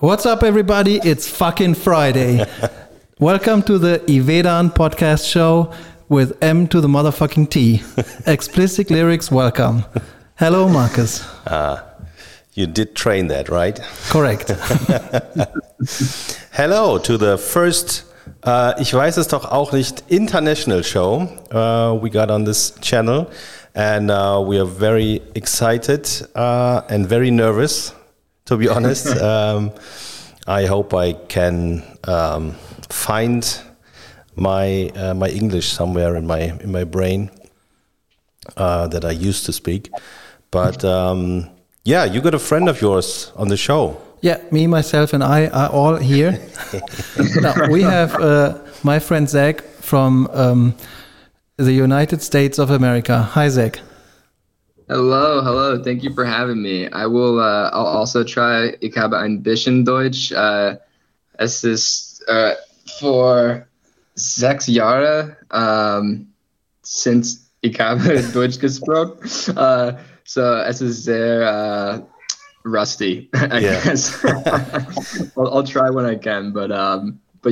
What's up, everybody? It's fucking Friday. Welcome to the IWEDAN podcast show with M to the motherfucking T. Explicit lyrics welcome. Hello, Marcus. You did train that, right? Correct. Hello to the first, ich weiß es doch auch nicht, international show we got on this channel. And we are very excited and very nervous. To be honest, I hope I can find my my English somewhere in my brain that I used to speak. But yeah, you got a friend of yours on the show. Yeah, me, myself, and I are all here. Now, we have my friend Zac from the United States of America. Hi, Zac. Hello. Thank you for having me. I will. I'll also try. Ich habe ein bisschen Deutsch. Es ist vor 6 Jahre since ich habe Deutsch gesprochen. So es ist sehr rusty. I guess. I'll try when I can. But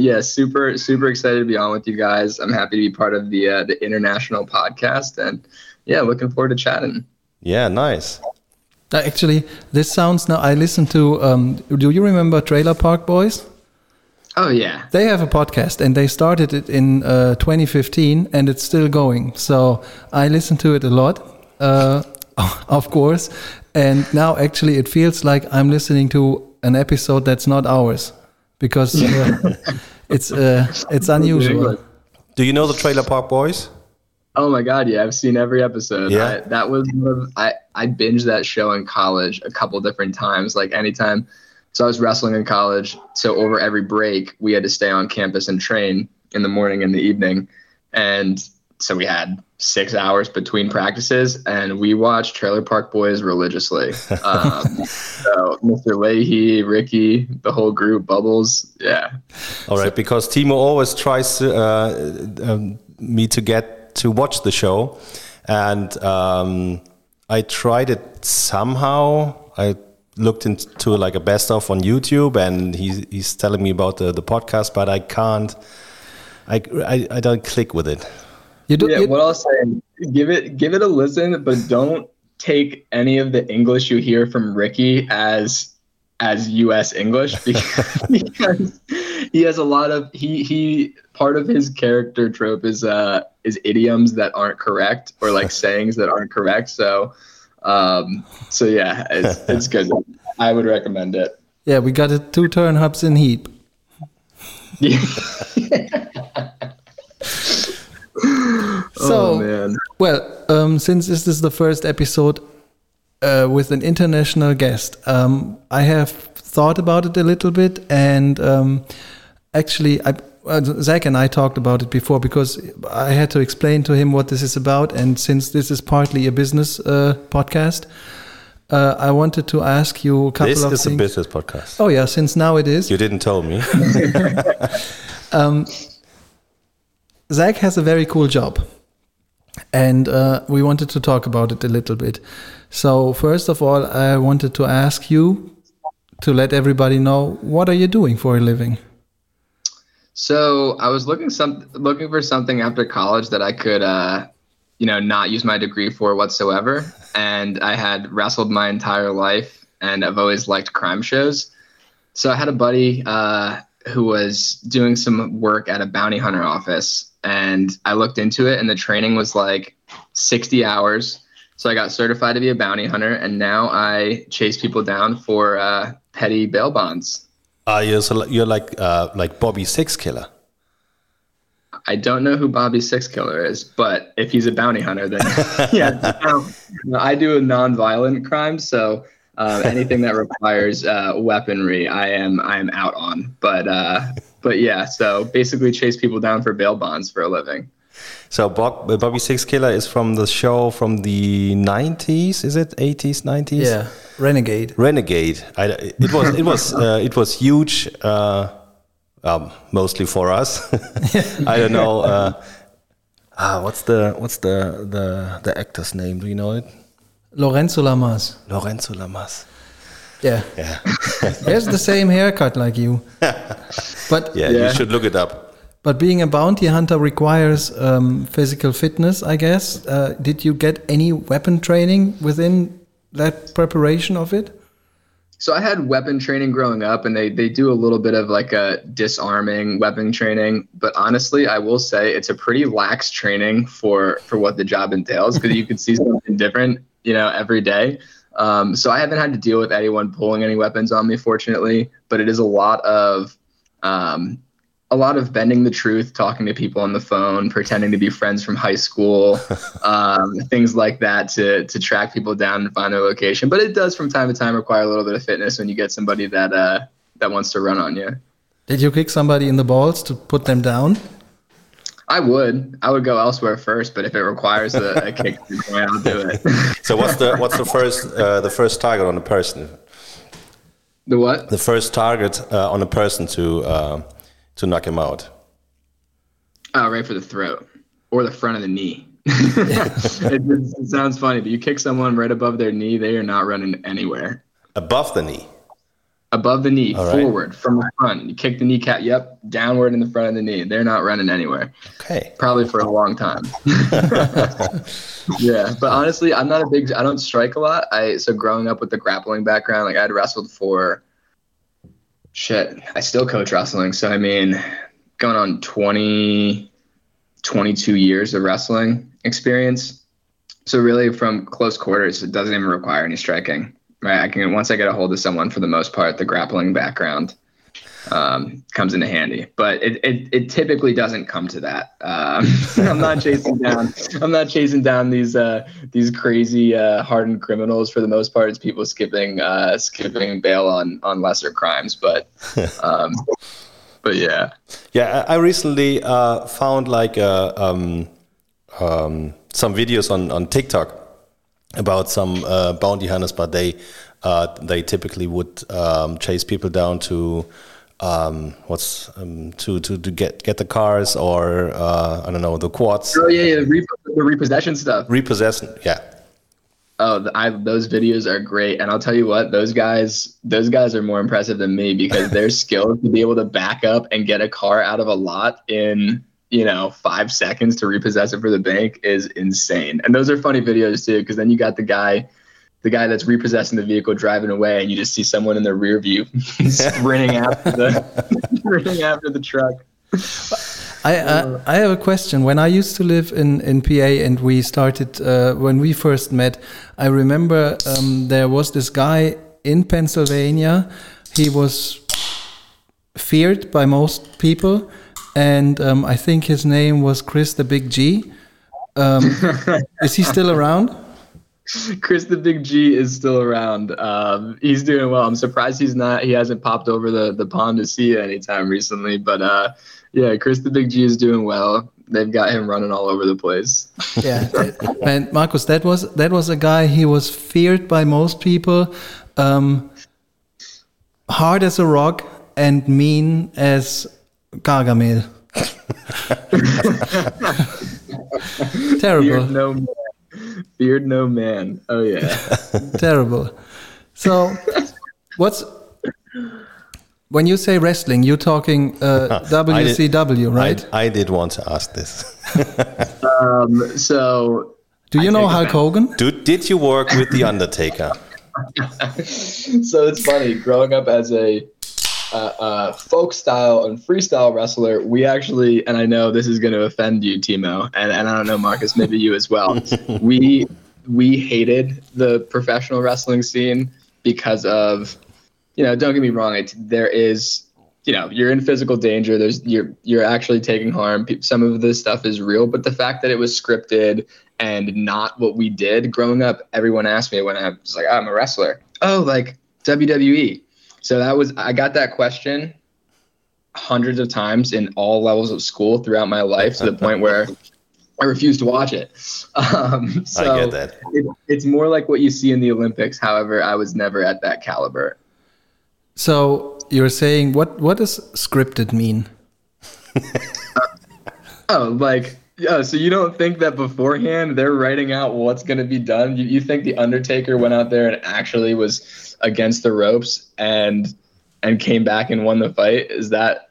yeah, super excited to be on with you guys. I'm happy to be part of the international podcast, and yeah, looking forward to chatting. Yeah, nice. Actually, this sounds now. I listened to. Do you remember Trailer Park Boys? Oh yeah, they have a podcast and they started it in 2015 and it's still going. So I listen to it a lot, of course. And now actually, it feels like I'm listening to an episode that's not ours because it's unusual. Do you know the Trailer Park Boys? Oh my God! Yeah, I've seen every episode. Yeah, I binged that show in college a couple different times. Like anytime, so I was wrestling in college. So over every break, we had to stay on campus and train in the morning and the evening, and so we had 6 hours between practices, and we watched Trailer Park Boys religiously. So Mr. Leahy, Ricky, the whole group, Bubbles, yeah. All right, so, because Timo always tries to me to get. To watch the show, and I tried it somehow. I looked into like a best of on YouTube, and he's telling me about the podcast, but I can't. I don't click with it. What I'll say, give it a listen, but don't take any of the English you hear from Ricky as U.S. English because he has a lot of he part of his character trope is idioms that aren't correct or like sayings that aren't correct. So yeah, it's good. I would recommend it. Yeah, we got it 2 turnips in heap. Yeah. So, man. Well, since this is the first episode with an international guest, I have thought about it a little bit, and actually, Zac and I talked about it before because I had to explain to him what this is about, and since this is partly a business podcast, I wanted to ask you a couple of things. This is a business podcast. Oh yeah, since now it is. You didn't tell me. Zac has a very cool job, and we wanted to talk about it a little bit. So first of all, I wanted to ask you to let everybody know, what are you doing for a living? So I was looking for something after college that I could, not use my degree for whatsoever. And I had wrestled my entire life, and I've always liked crime shows. So I had a buddy who was doing some work at a bounty hunter office, and I looked into it, and the training was like 60 hours. So I got certified to be a bounty hunter, and now I chase people down for petty bail bonds. You're like Bobby Six Killer. I don't know who Bobby Six Killer is, but if he's a bounty hunter, then yeah. I do a non-violent crime, so anything that requires weaponry, I am out on. But yeah, so basically chase people down for bail bonds for a living. So Bobby Six Killer is from the show from the 90s, is it 80s, 90s? Yeah, Renegade. It was huge, mostly for us. I don't know. What's the actor's name? Do you know it? Lorenzo Lamas. Yeah. There's the same haircut like you. But you should look it up. But being a bounty hunter requires physical fitness, I guess. Did you get any weapon training within that preparation of it? So I had weapon training growing up, and they do a little bit of like a disarming weapon training. But honestly, I will say it's a pretty lax training for what the job entails, because you can see something different, you know, every day. So I haven't had to deal with anyone pulling any weapons on me, fortunately. But it is a lot of bending the truth, talking to people on the phone, pretending to be friends from high school, things like that to track people down and find their location. But it does from time to time require a little bit of fitness when you get somebody that wants to run on you. Did you kick somebody in the balls to put them down? I would go elsewhere first, but if it requires a kick, I'll do it. So what's the first target on a person? The what? The first target on a person to knock him out. Oh, right for the throat or the front of the knee. It sounds funny, but you kick someone right above their knee, they are not running anywhere. Above the knee? Above the knee, all forward, right. From the front. You kick the kneecap, yep, downward in the front of the knee. They're not running anywhere. Okay. Probably for a long time. Yeah, but honestly, I don't strike a lot. So growing up with the grappling background, like I had wrestled for... Shit, I still coach wrestling, so I mean, going on 22 years of wrestling experience. So really, from close quarters, it doesn't even require any striking, right? Once I get a hold of someone, for the most part, the grappling background comes into handy. But it typically doesn't come to that. I'm not chasing down these crazy hardened criminals. For the most part, it's people skipping bail on lesser crimes. But yeah. Yeah, I recently found like some videos on TikTok about some bounty hunters, but they typically would chase people down to. To get the cars or I don't know, the quads. Oh yeah, the repossession stuff. Oh, those videos are great, and I'll tell you what, those guys are more impressive than me, because they're skilled to be able to back up and get a car out of a lot in 5 seconds to repossess it for the bank is insane. And those are funny videos too, because then you got the guy that's repossessing the vehicle driving away, and you just see someone in the rear view sprinting after the truck. I have a question. When I used to live in PA, and we started when we first met, I remember there was this guy in Pennsylvania. He was feared by most people, and I think his name was Chris the Big G. Is he still around? Chris the Big G is still around. He's doing well. I'm surprised he hasn't popped over the pond to see you anytime recently. But yeah, Chris the Big G is doing well. They've got him running all over the place. Yeah, and Markus, that was a guy. He was feared by most people, hard as a rock and mean as Gargamel. Terrible. Feared no man. Oh yeah. Terrible. So when you say wrestling, you're talking WCW, right? I did want to ask this. Do you know Hulk Hogan? Did you work with The Undertaker? So it's funny, growing up as a folk style and freestyle wrestler, we actually, and I know this is going to offend you, Timo, and I don't know, Markus, maybe you as well. We hated the professional wrestling scene because of, don't get me wrong, there is, you're in physical danger. You're actually taking harm. Some of this stuff is real, but the fact that it was scripted and not what we did growing up, everyone asked me when I was like, I'm a wrestler. Oh, like WWE. So I got that question hundreds of times in all levels of school throughout my life, to the point where I refused to watch it. So I get that. It's more like what you see in the Olympics. However, I was never at that caliber. So you're saying, what does scripted mean? Oh, like Yeah, so you don't think that beforehand they're writing out what's going to be done? You think the Undertaker went out there and actually was against the ropes and came back and won the fight? Is that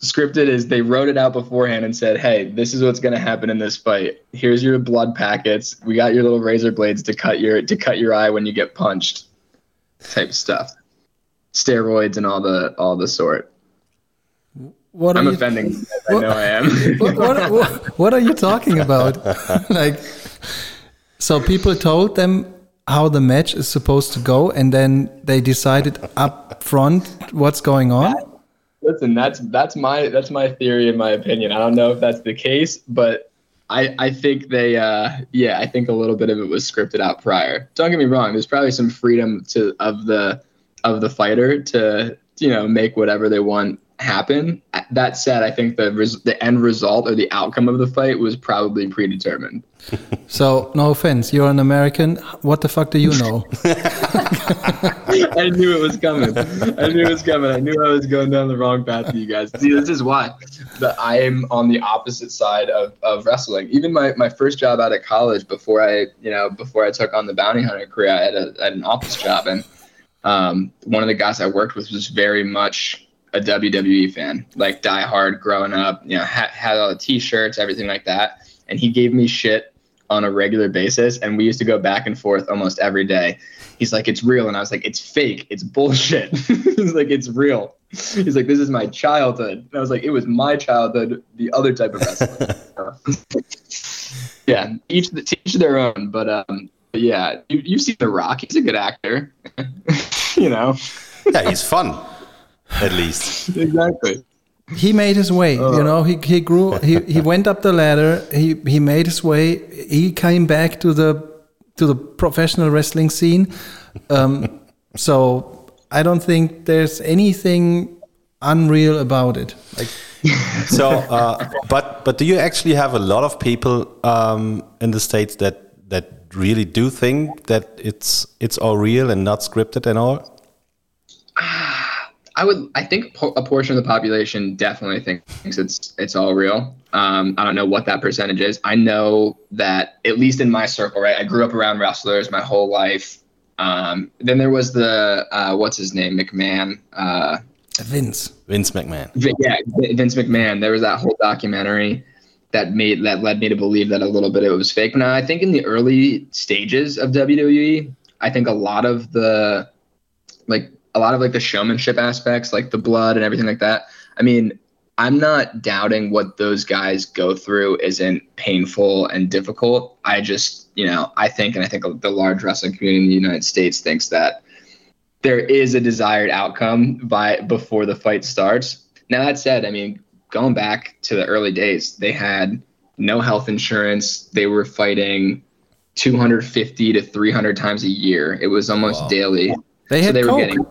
scripted? Is they wrote it out beforehand and said, hey, this is what's going to happen in this fight. Here's your blood packets. We got your little razor blades to cut your eye when you get punched. Type of stuff. Steroids and all the sort. What I'm offending. I know I am. What are you talking about? Like, so people told them how the match is supposed to go, and then they decided up front what's going on. Listen, that's my theory and my opinion. I don't know if that's the case, but I think they I think a little bit of it was scripted out prior. Don't get me wrong. There's probably some freedom of the fighter to make whatever they want happen. That said, I think the end result or the outcome of the fight was probably predetermined. So, no offense, you're an American. What the fuck do you know? I knew it was coming. I knew I was going down the wrong path for you guys. See, this is why I am on the opposite side of wrestling. Even my first job out of college, before I took on the bounty hunter career, I had an office job, and one of the guys I worked with was very much a WWE fan, like diehard growing up, had all the t-shirts, everything like that. And he gave me shit on a regular basis. And we used to go back and forth almost every day. He's like, it's real. And I was like, it's fake. It's bullshit. He's like, it's real. He's like, this is my childhood. And I was like, it was my childhood, the other type of wrestling. Yeah. Each their own. But, yeah, you see The Rock. He's a good actor, Yeah, he's fun. At least. Exactly. He made his way, he grew, he went up the ladder, he made his way, he came back to the professional wrestling scene. So I don't think there's anything unreal about it. Like. So, but do you actually have a lot of people in the States that really do think that it's all real and not scripted and all? I think a portion of the population definitely thinks it's all real. I don't know what that percentage is. I know that, at least in my circle, right? I grew up around wrestlers my whole life. Then there was the, what's his name? McMahon. Vince McMahon. Vince McMahon. There was that whole documentary that led me to believe that a little bit it was fake. But now I think in the early stages of WWE, I think a lot of the showmanship aspects, like the blood and everything like that. I mean, I'm not doubting what those guys go through isn't painful and difficult. I just, I think the large wrestling community in the United States thinks that there is a desired outcome before the fight starts. Now, that said, I mean, going back to the early days, they had no health insurance. They were fighting 250 to 300 times a year. It was almost daily. They had coke.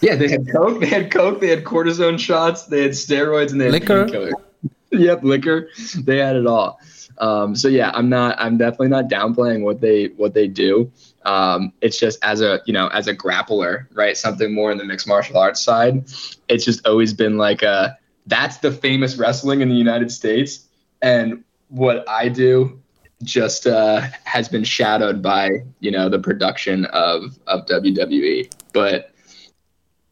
They had coke. They had cortisone shots. They had steroids, and they had painkillers. Yep, liquor. They had it all. I'm definitely not downplaying what they do. It's just as a grappler, right? Something more in the mixed martial arts side. It's just always been like that's the famous wrestling in the United States, and what I do just has been shadowed by the production of WWE. But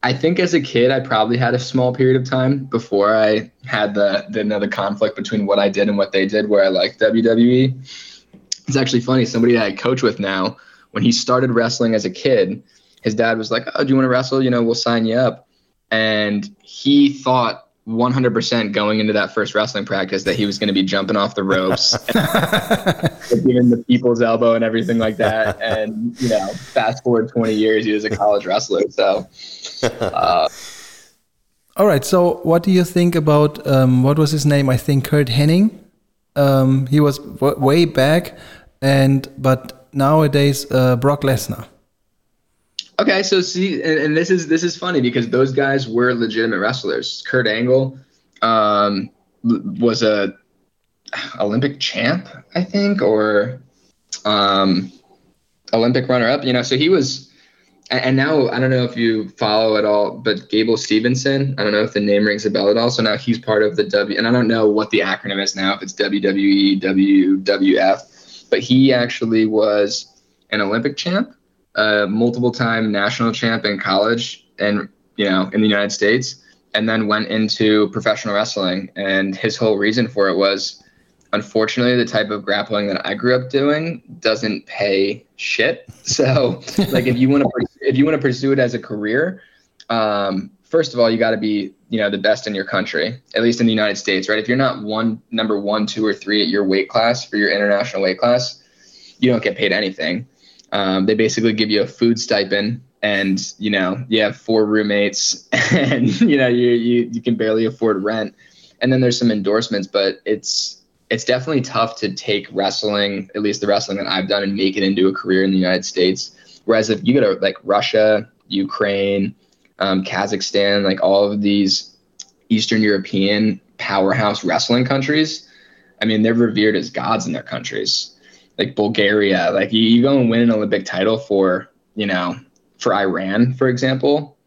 I think as a kid, I probably had a small period of time before I had the conflict between what I did and what they did, where I liked WWE. It's actually funny. Somebody that I coach with now, when he started wrestling as a kid, his dad was like, oh, do you want to wrestle? We'll sign you up. And he thought 100% going into that first wrestling practice that he was going to be jumping off the ropes, giving the people's elbow and everything like that. And, fast forward 20 years, he was a college wrestler. So, all right. So what do you think about, what was his name? I think Kurt Hennig. He was way back. But nowadays, Brock Lesnar. Okay, so see, and this is funny because those guys were legitimate wrestlers. Kurt Angle was a Olympic champ, I think, or Olympic runner-up. So he was And now, I don't know if you follow at all, but Gable Stevenson, I don't know if the name rings a bell at all. So now he's part of the W, and I don't know what the acronym is now, if it's WWE, WWF, but he actually was an Olympic champ, a multiple-time national champ in college and, you know, in the United States, and then went into professional wrestling. And his whole reason for it was, unfortunately, the type of grappling that I grew up doing doesn't pay shit. So, like, if you want to pursue it as a career, first of all, you got to be, you know, the best in your country, at least in the United States, right? If you're not number one, two, or three at your weight class for your international weight class, you don't get paid anything. They basically give you a food stipend, and you know, you have four roommates, and you know, you can barely afford rent. And then there's some endorsements, but it's definitely tough to take wrestling, at least the wrestling that I've done, and make it into a career in the United States. Whereas if you go to like Russia, Ukraine, Kazakhstan, like all of these Eastern European powerhouse wrestling countries, I mean, they're revered as gods in their countries. Like Bulgaria, like you go and win an Olympic title for, you know, for Iran, for example.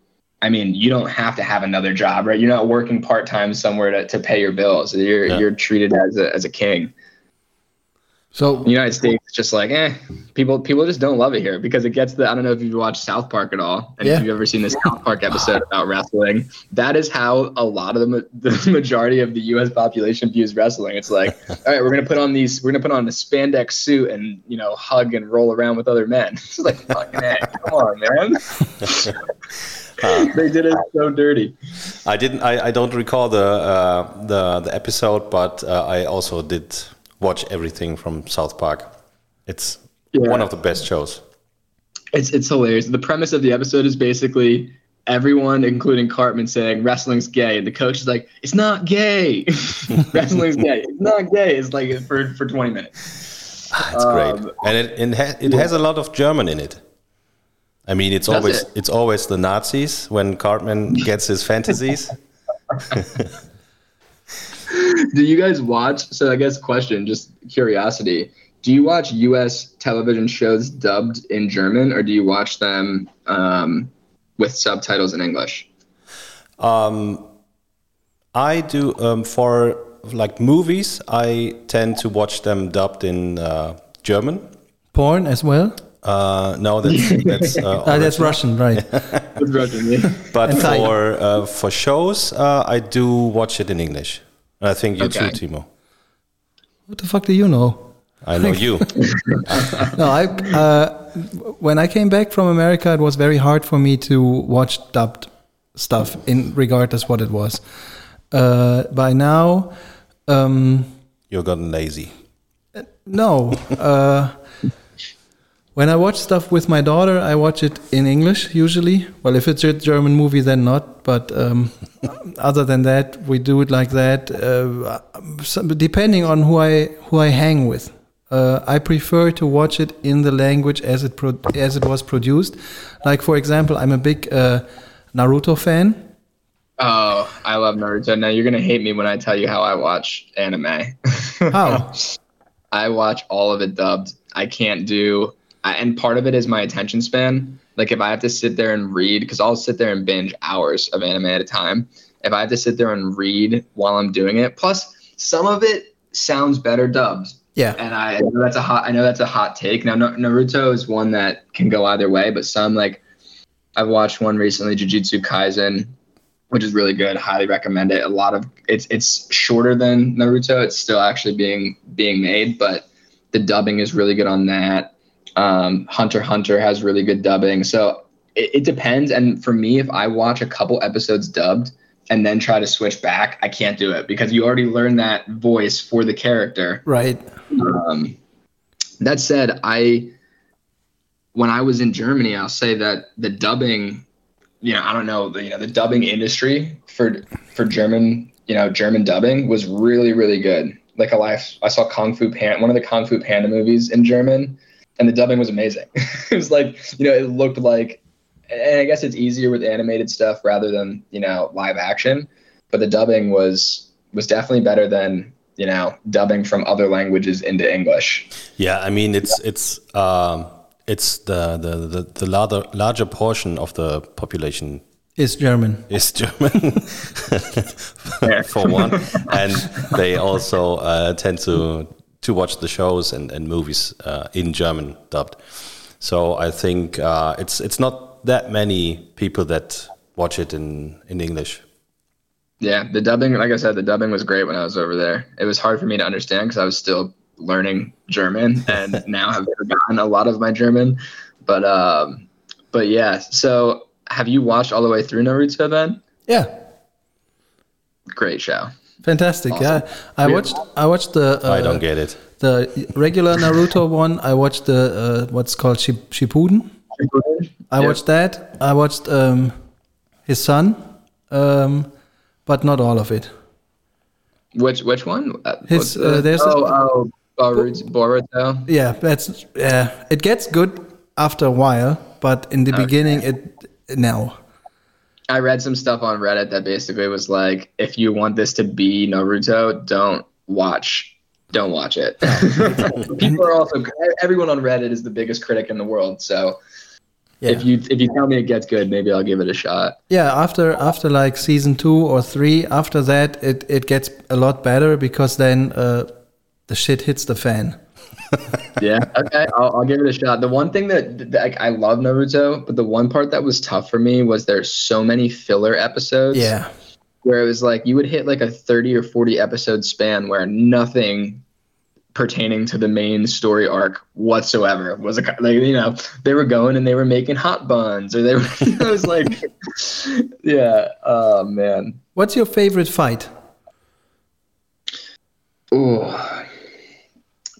I mean, you don't have to have another job, right? You're not working part-time somewhere to pay your bills. You're treated as a king. So the United States is just like, people just don't love it here because it gets I don't know if you've watched South Park at all. And if you've ever seen the South Park episode about wrestling, that is how a lot of the majority of the U.S. population views wrestling. It's like, all right, we're going to put on a spandex suit and, you know, hug and roll around with other men. It's like, fucking hey, come on, man. They did it so dirty. I don't recall the episode, but I also did watch everything from South Park. It's one of the best shows. It's hilarious. The premise of the episode is basically everyone, including Cartman, saying wrestling's gay, and the coach is like, "It's not gay. Wrestling's gay. It's not gay." It's like for 20 minutes. It's great, and it has a lot of German in it. I mean, it's always the Nazis when Cartman gets his fantasies. Do you guys watch? So I guess question, just curiosity. Do you watch U.S. television shows dubbed in German, or do you watch them with subtitles in English? I do for like movies. I tend to watch them dubbed in German. Porn as well. No, that's Russian, right? That's Russian, yeah. But for shows, I do watch it in English. I think you too, Timo. What the fuck do you know? I know you. No, when I came back from America, it was very hard for me to watch dubbed stuff, in regardless what it was. By now, you're gotten lazy. No. When I watch stuff with my daughter, I watch it in English usually. Well, if it's a German movie, then not. But other than that, we do it like that, depending on who I hang with. I prefer to watch it in the language as it was produced. Like, for example, I'm a big Naruto fan. Oh, I love Naruto. Now you're going to hate me when I tell you how I watch anime. How? I watch all of it dubbed. I can't do... And part of it is my attention span. Like if I have to sit there and read, because I'll sit there and binge hours of anime at a time. If I have to sit there and read while I'm doing it, plus some of it sounds better dubbed. Yeah. And I know that's a hot take. Now Naruto is one that can go either way, but some, like I've watched one recently, Jujutsu Kaisen, which is really good. Highly recommend it. A lot of it's shorter than Naruto. It's still actually being made, but the dubbing is really good on that. Hunter Hunter has really good dubbing. So it depends. And for me, if I watch a couple episodes dubbed and then try to switch back, I can't do it because you already learned that voice for the character. Right. That said, when I was in Germany, I'll say that the dubbing, you know, I don't know, the dubbing industry for German, you know, German dubbing was really, really good. Like I saw Kung Fu Panda, one of the Kung Fu Panda movies in German. And the dubbing was amazing. It was like, you know, it looked like, and I guess it's easier with animated stuff rather than, you know, live action. But the dubbing was definitely better than, you know, dubbing from other languages into English. Yeah, I mean, it's It's the larger portion of the population is German for one, and they also tend to watch the shows and movies in German dubbed. So I think it's not that many people that watch it in English. Yeah, the dubbing, like I said, the dubbing was great when I was over there. It was hard for me to understand because I was still learning German, and now I've forgotten a lot of my German. But yeah, so. Have you watched all the way through Naruto then? Yeah. Great show. Fantastic. Awesome. Yeah. I watched the I don't get it. The regular Naruto one. I watched the what's called Shippuden. I watched that. I watched his son. But not all of it. Which one? His there's Boruto. Yeah, that's it gets good after a while, but in the beginning No. I read some stuff on Reddit that basically was like, if you want this to be Naruto, don't watch it. People are also, everyone on Reddit is the biggest critic in the world. So if you tell me it gets good, maybe I'll give it a shot. Yeah. After like season 2 or 3, after that, it gets a lot better because then the shit hits the fan. Yeah, okay, I'll give it a shot. The one thing that I love Naruto, but the one part that was tough for me was there's so many filler episodes. Yeah, where it was like you would hit like a 30 or 40 episode span where nothing pertaining to the main story arc whatsoever was they were going and they were making hot buns or they were I was like, yeah, oh man. What's your favorite fight? Oh.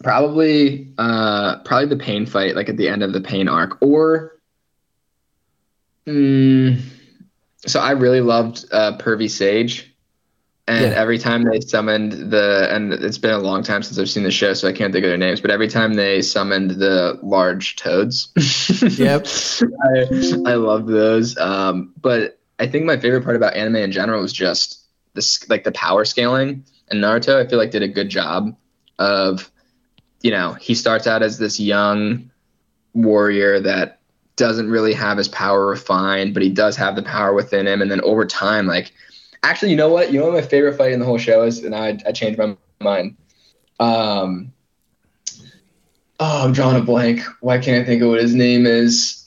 Probably the pain fight, like at the end of the pain arc, or so I really loved Pervy Sage, and every time they summoned and it's been a long time since I've seen the show, so I can't think of their names, but every time they summoned the large toads, yep, I loved those. But I think my favorite part about anime in general was just this, like the power scaling, and Naruto, I feel like, did a good job of. You know, he starts out as this young warrior that doesn't really have his power refined, but he does have the power within him. And then over time, like, actually, you know what? You know what my favorite fight in the whole show is? And I changed my mind. I'm drawing a blank. Why can't I think of what his name is?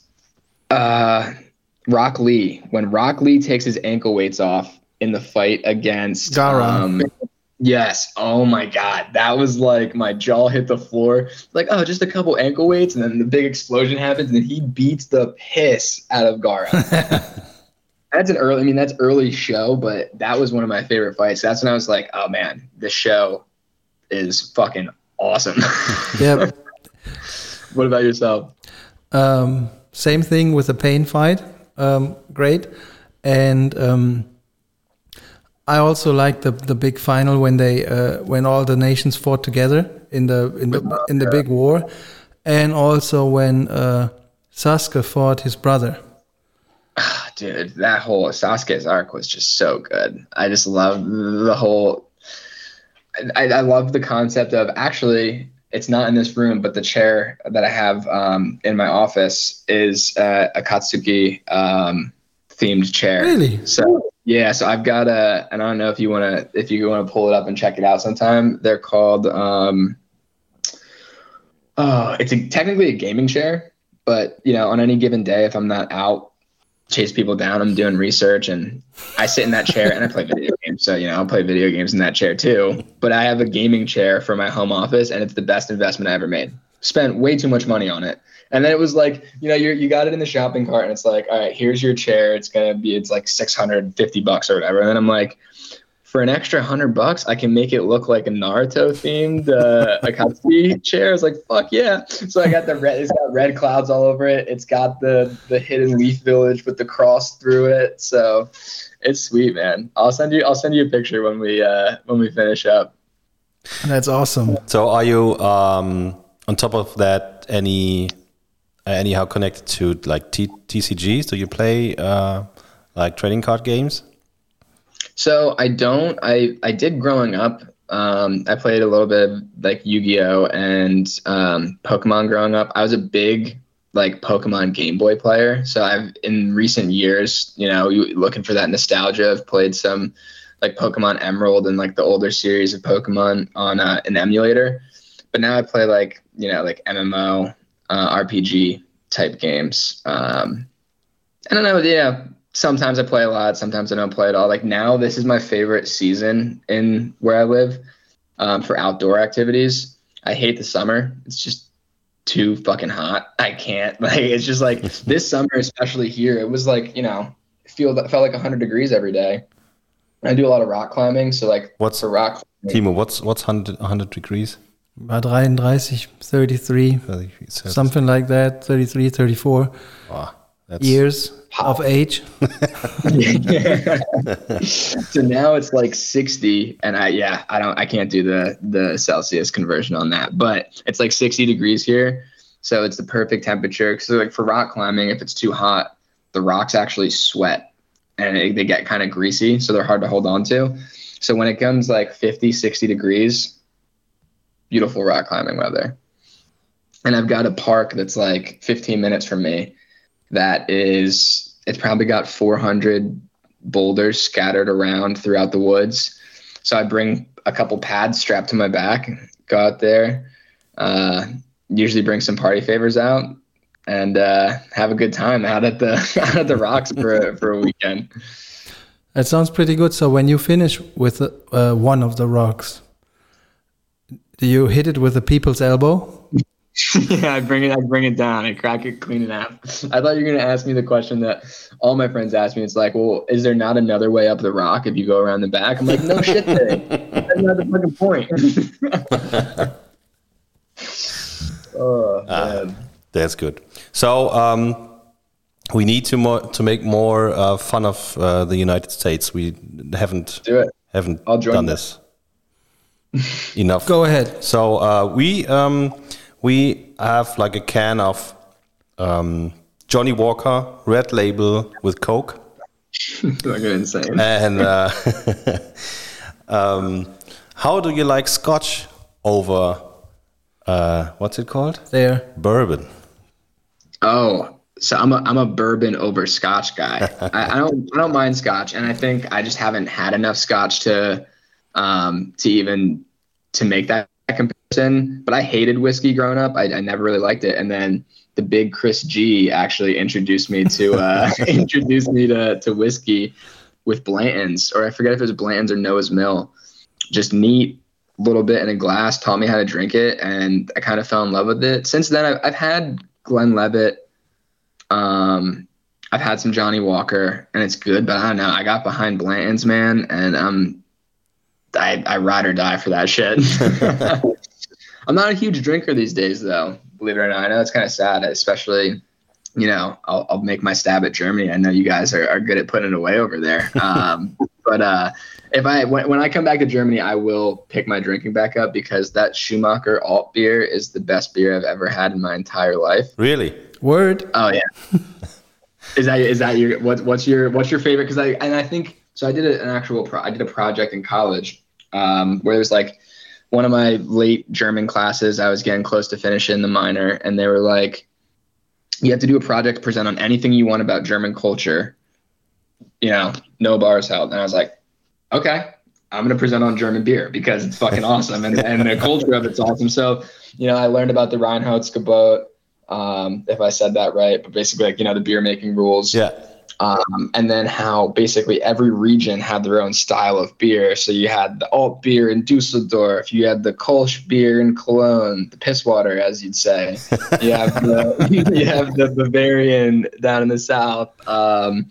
Rock Lee. When Rock Lee takes his ankle weights off in the fight against Gara. Yes. Oh my God. That was like my jaw hit the floor. Like, oh, just a couple ankle weights. And then the big explosion happens. And then he beats the piss out of Gara. That's early show, but that was one of my favorite fights. That's when I was like, oh man, this show is fucking awesome. Yep. What about yourself? Same thing with the pain fight. Great. And, I also like the big final when they when all the nations fought together in the big war, and also when Sasuke fought his brother. Dude, that whole Sasuke's arc was just so good. I just love the whole. I love the concept of, actually, it's not in this room, but the chair that I have in my office is Akatsuki themed chair. Really? So. Yeah, so I've got and I don't know if you want to pull it up and check it out sometime. They're called, it's technically a gaming chair, but you know, on any given day, if I'm not out chasing people down, I'm doing research, and I sit in that chair and I play video games. So you know, I'll play video games in that chair too. But I have a gaming chair for my home office, and it's the best investment I ever made. Spent way too much money on it. And then it was like, you know, you got it in the shopping cart and it's like, all right, here's your chair. It's like $650 or whatever. And then I'm like, for an extra $100, I can make it look like a Naruto themed Akatsuki chair. It's like, fuck yeah. So I got it's got red clouds all over it. It's got the hidden leaf village with the cross through it. So it's sweet, man. I'll send you a picture when we finish up. That's awesome. So are you, on top of that, anyhow connected to like TCGs? Do you play like trading card games? So I don't. I did growing up. I played a little bit of like Yu-Gi-Oh and Pokemon growing up. I was a big like Pokemon Game Boy player. So I've in recent years, you know, looking for that nostalgia, I've played some like Pokemon Emerald and like the older series of Pokemon on an emulator. But now I play like, you know, like MMO, RPG type games. I don't know, yeah. Sometimes I play a lot, sometimes I don't play at all. Like now, this is my favorite season in where I live for outdoor activities. I hate the summer. It's just too fucking hot. I can't. Like it's just like this summer, especially here, it was like, you know, felt like 100 degrees every day. I do a lot of rock climbing, so like what's for rock climbing. Timo, what's 100 degrees? 33, 33, something like that, 33, 34. Wow. That's years hot. Of age. So now it's like 60, and I can't do the Celsius conversion on that, but it's like 60 degrees here, so it's the perfect temperature. So like for rock climbing, if it's too hot, the rocks actually sweat and they get kind of greasy, so they're hard to hold on to. So when it comes like 50, 60 degrees, beautiful rock climbing weather. And I've got a park that's like 15 minutes from me. That is, it's probably got 400 boulders scattered around throughout the woods. So I bring a couple pads strapped to my back, go out there, usually bring some party favors out, and have a good time out at the rocks for a weekend. That sounds pretty good. So when you finish with one of the rocks, do you hit it with the people's elbow? Yeah, I bring it down. I crack it, clean it up. I thought you were going to ask me the question that all my friends ask me. It's like, well, is there not another way up the rock if you go around the back? I'm like, no shit, that's not the fucking point. Oh, man. That's good. So we need to make more fun of the United States. We haven't done this enough. Go ahead. So we have like a can of Johnny Walker Red Label with Coke. That's insane. And how do you like Scotch over what's it called? There, bourbon. Oh, so I'm a bourbon over Scotch guy. I don't mind Scotch, and I think I just haven't had enough Scotch to make that comparison. But I hated whiskey growing up. I never really liked it, and then the big Chris G actually introduced me to to whiskey with Blanton's, or I forget if it was Blanton's or Noah's Mill. Just neat, little bit in a glass. Taught me how to drink it, and I kind of fell in love with it. Since then, I've had Glenlivet. I've had some Johnny Walker, and it's good, but I don't know. I got behind Blanton's, man, and I ride or die for that shit. I'm not a huge drinker these days, though, believe it or not. I know it's kind of sad, especially, you know, I'll make my stab at Germany. I know you guys are good at putting it away over there. But if when I come back to Germany, I will pick my drinking back up, because that Schumacher Alt beer is the best beer I've ever had in my entire life. Really? Word. Oh, yeah. Is that your what's your favorite? Because I think so. I did a project in college where it was like, one of my late German classes, I was getting close to finishing the minor, and they were like, you have to do a project, present on anything you want about German culture, you know, no bars held. And I was like, okay, I'm going to present on German beer because it's fucking awesome. And the culture of it's awesome. So, you know, I learned about the Reinheitsgebot, if I said that right, but basically like, you know, the beer making rules. Yeah. And then how basically every region had their own style of beer. So you had the Alt beer in Dusseldorf, you had the Kolsch beer in Cologne, the piss water, as you'd say. You have the Bavarian down in the south. So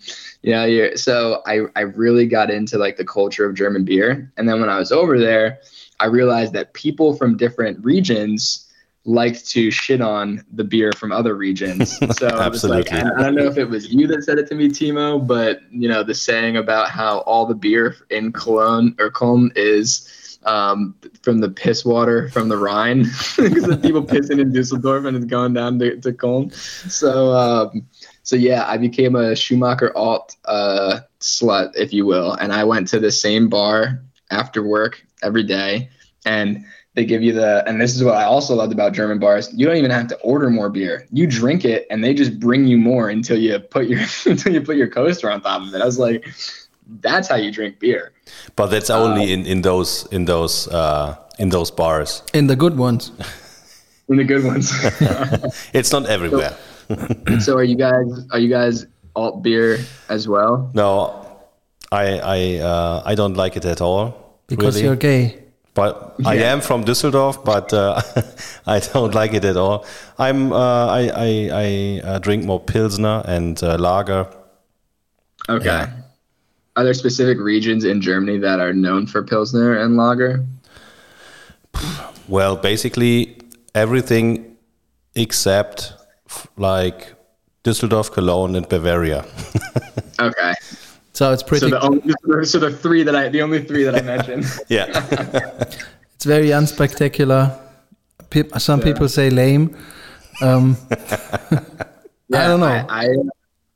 I really got into like the culture of German beer. And then when I was over there, I realized that people from different regions like to shit on the beer from other regions. So absolutely. I was like, I don't know if it was you that said it to me, Timo, but you know the saying about how all the beer in Cologne or Köln is from the piss water from the Rhine, because the people pissing in Dusseldorf and it's going down to Köln. So I became a Schumacher Alt slut, if you will, and I went to the same bar after work every day. And they give you the, and this is what I also loved about German bars, you don't even have to order more beer. You drink it and they just bring you more until you put your coaster on top of it. I was like, that's how you drink beer. But that's only in those bars. In the good ones. In the good ones. It's not everywhere. So are you guys alt beer as well? No. I don't like it at all. Because really. You're gay. But yeah. I am from Düsseldorf, but I don't like it at all. I drink more Pilsner and Lager. Okay. Yeah. Are there specific regions in Germany that are known for Pilsner and Lager? Well, basically everything except like Düsseldorf, Cologne, and Bavaria. Okay. So it's pretty. So the only three that I mentioned. Yeah. It's very unspectacular. Some people say lame. I don't know.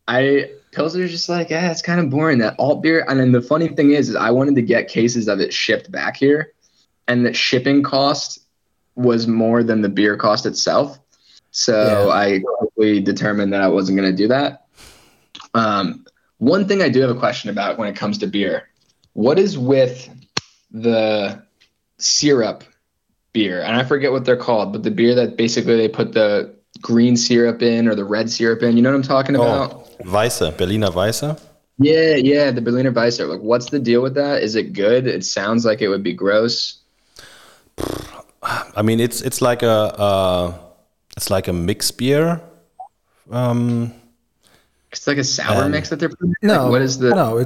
I Pilsner's just like, it's kind of boring, that alt beer. And then the funny thing is I wanted to get cases of it shipped back here, and the shipping cost was more than the beer cost itself. So I quickly determined that I wasn't going to do that. One thing I do have a question about when it comes to beer, what is with the syrup beer? And I forget what they're called, but the beer that basically they put the green syrup in or the red syrup in, you know what I'm talking about? Weisse, Berliner Weisse? Yeah, the Berliner Weisse. Like, what's the deal with that? Is it good? It sounds like it would be gross. I mean, it's like a mixed beer. It's like a sour mix that they're putting. No, what is the? No,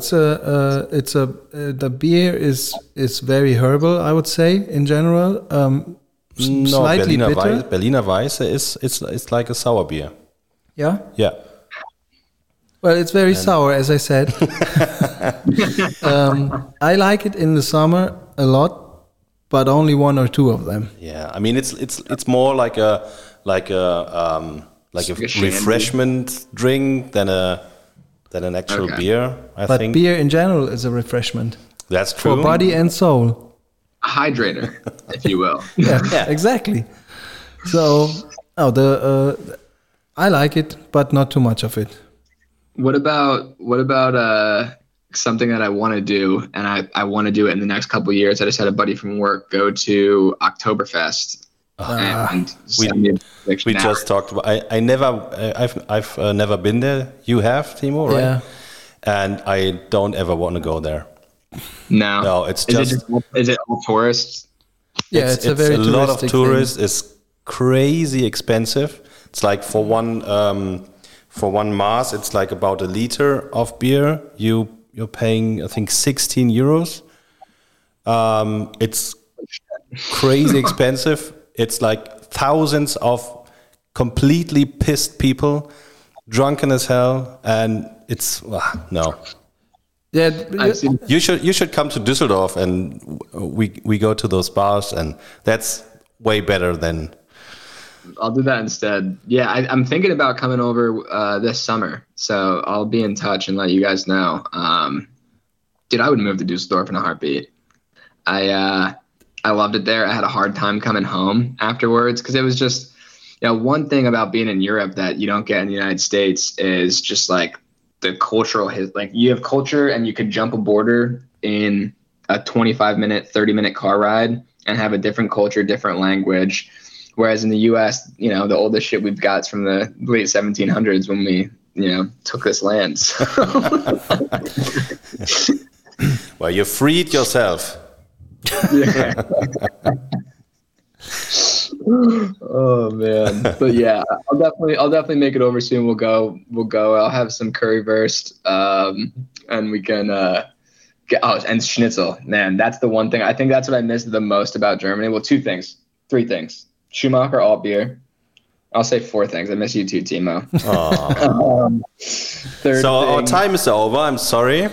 the beer is very herbal, I would say, in general. Slightly bitter. Berliner Weisse it's like a sour beer. Yeah. Yeah. Well, it's very sour, as I said. I like it in the summer a lot, but only one or two of them. Yeah, I mean it's more like a refreshment drink than an actual beer. I think beer in general is a refreshment. That's true. For body and soul. A hydrator, if you will. Yeah, exactly. So, I like it, but not too much of it. What about something that I want to do, and I want to do it in the next couple of years? I just had a buddy from work go to Oktoberfest. And we just talked about. I've never been there. You have, Timo, right? Yeah. And I don't ever want to go there. No, is it all tourists? Yeah, it's a lot of tourists. Thing. It's crazy expensive. It's like for one. For one mass, it's like about a liter of beer. You're paying, I think, 16 euros. It's crazy expensive. It's like thousands of completely pissed people, drunken as hell, and it's no. Yeah, you should come to Düsseldorf, and we go to those bars, and that's way better than. I'll do that instead. Yeah, I'm thinking about coming over this summer, so I'll be in touch and let you guys know. Dude, I would move to Düsseldorf in a heartbeat. I loved it there. I had a hard time coming home afterwards because it was just, one thing about being in Europe that you don't get in the United States is just like the cultural, like you have culture and you could jump a border in a 25-minute, 30-minute car ride and have a different culture, different language. Whereas in the U.S., the oldest shit we've got is from the late 1700s when we, took this land. So. Well, you freed yourself. Yeah. Oh man, but yeah, I'll definitely make it over soon. We'll go. I'll have some currywurst, and we can. And schnitzel, man. That's the one thing I think that's what I missed the most about Germany. Well, three things. Schumacher Alt beer. I'll say four things. I miss you too, Timo. Our time is over. I'm sorry.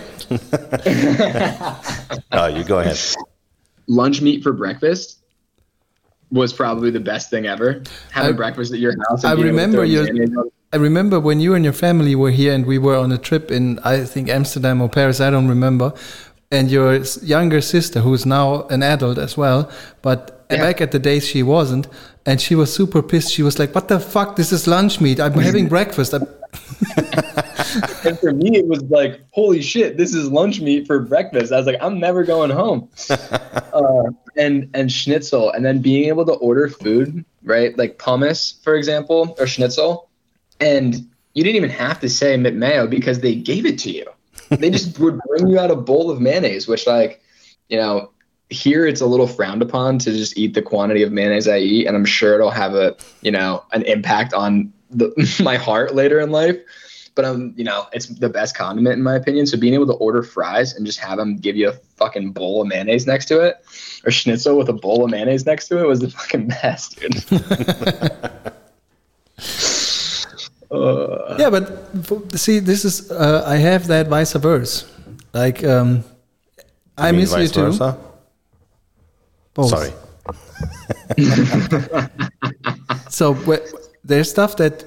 Oh, you go ahead. Lunch meat for breakfast was probably the best thing ever. Having breakfast at your house. I remember when you and your family were here and we were on a trip in, I think, Amsterdam or Paris. I don't remember. and your younger sister, who's now an adult as well, but back at the days she wasn't, and she was super pissed. She was like, what the fuck, this is lunch meat. I'm having breakfast. And for me, it was like, holy shit, this is lunch meat for breakfast. I was like, I'm never going home. And schnitzel. And then being able to order food, right? Like hummus, for example, or schnitzel. And you didn't even have to say mayo because they gave it to you. They just would bring you out a bowl of mayonnaise, which, like, you know, here it's a little frowned upon to just eat the quantity of mayonnaise I eat. And I'm sure it'll have a, you know, an impact on my heart later in life. But you know, it's the best condiment in my opinion. So being able to order fries and just have them give you a fucking bowl of mayonnaise next to it, or schnitzel with a bowl of mayonnaise next to it, was the fucking best, dude. Yeah, but see, this is I have that vice versa. Like I miss you too. Both. Sorry. So there's stuff that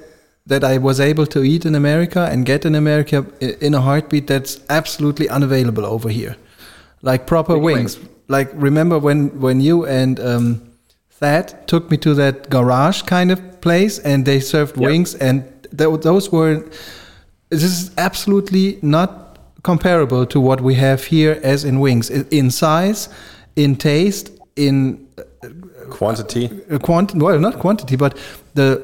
I was able to eat in America and get in America in a heartbeat that's absolutely unavailable over here. Like proper wings. Like, remember when you and Thad took me to that garage kind of place and they served wings, and those were, this is absolutely not comparable to what we have here as in wings, in size, in taste, in quantity. Well, not quantity, but the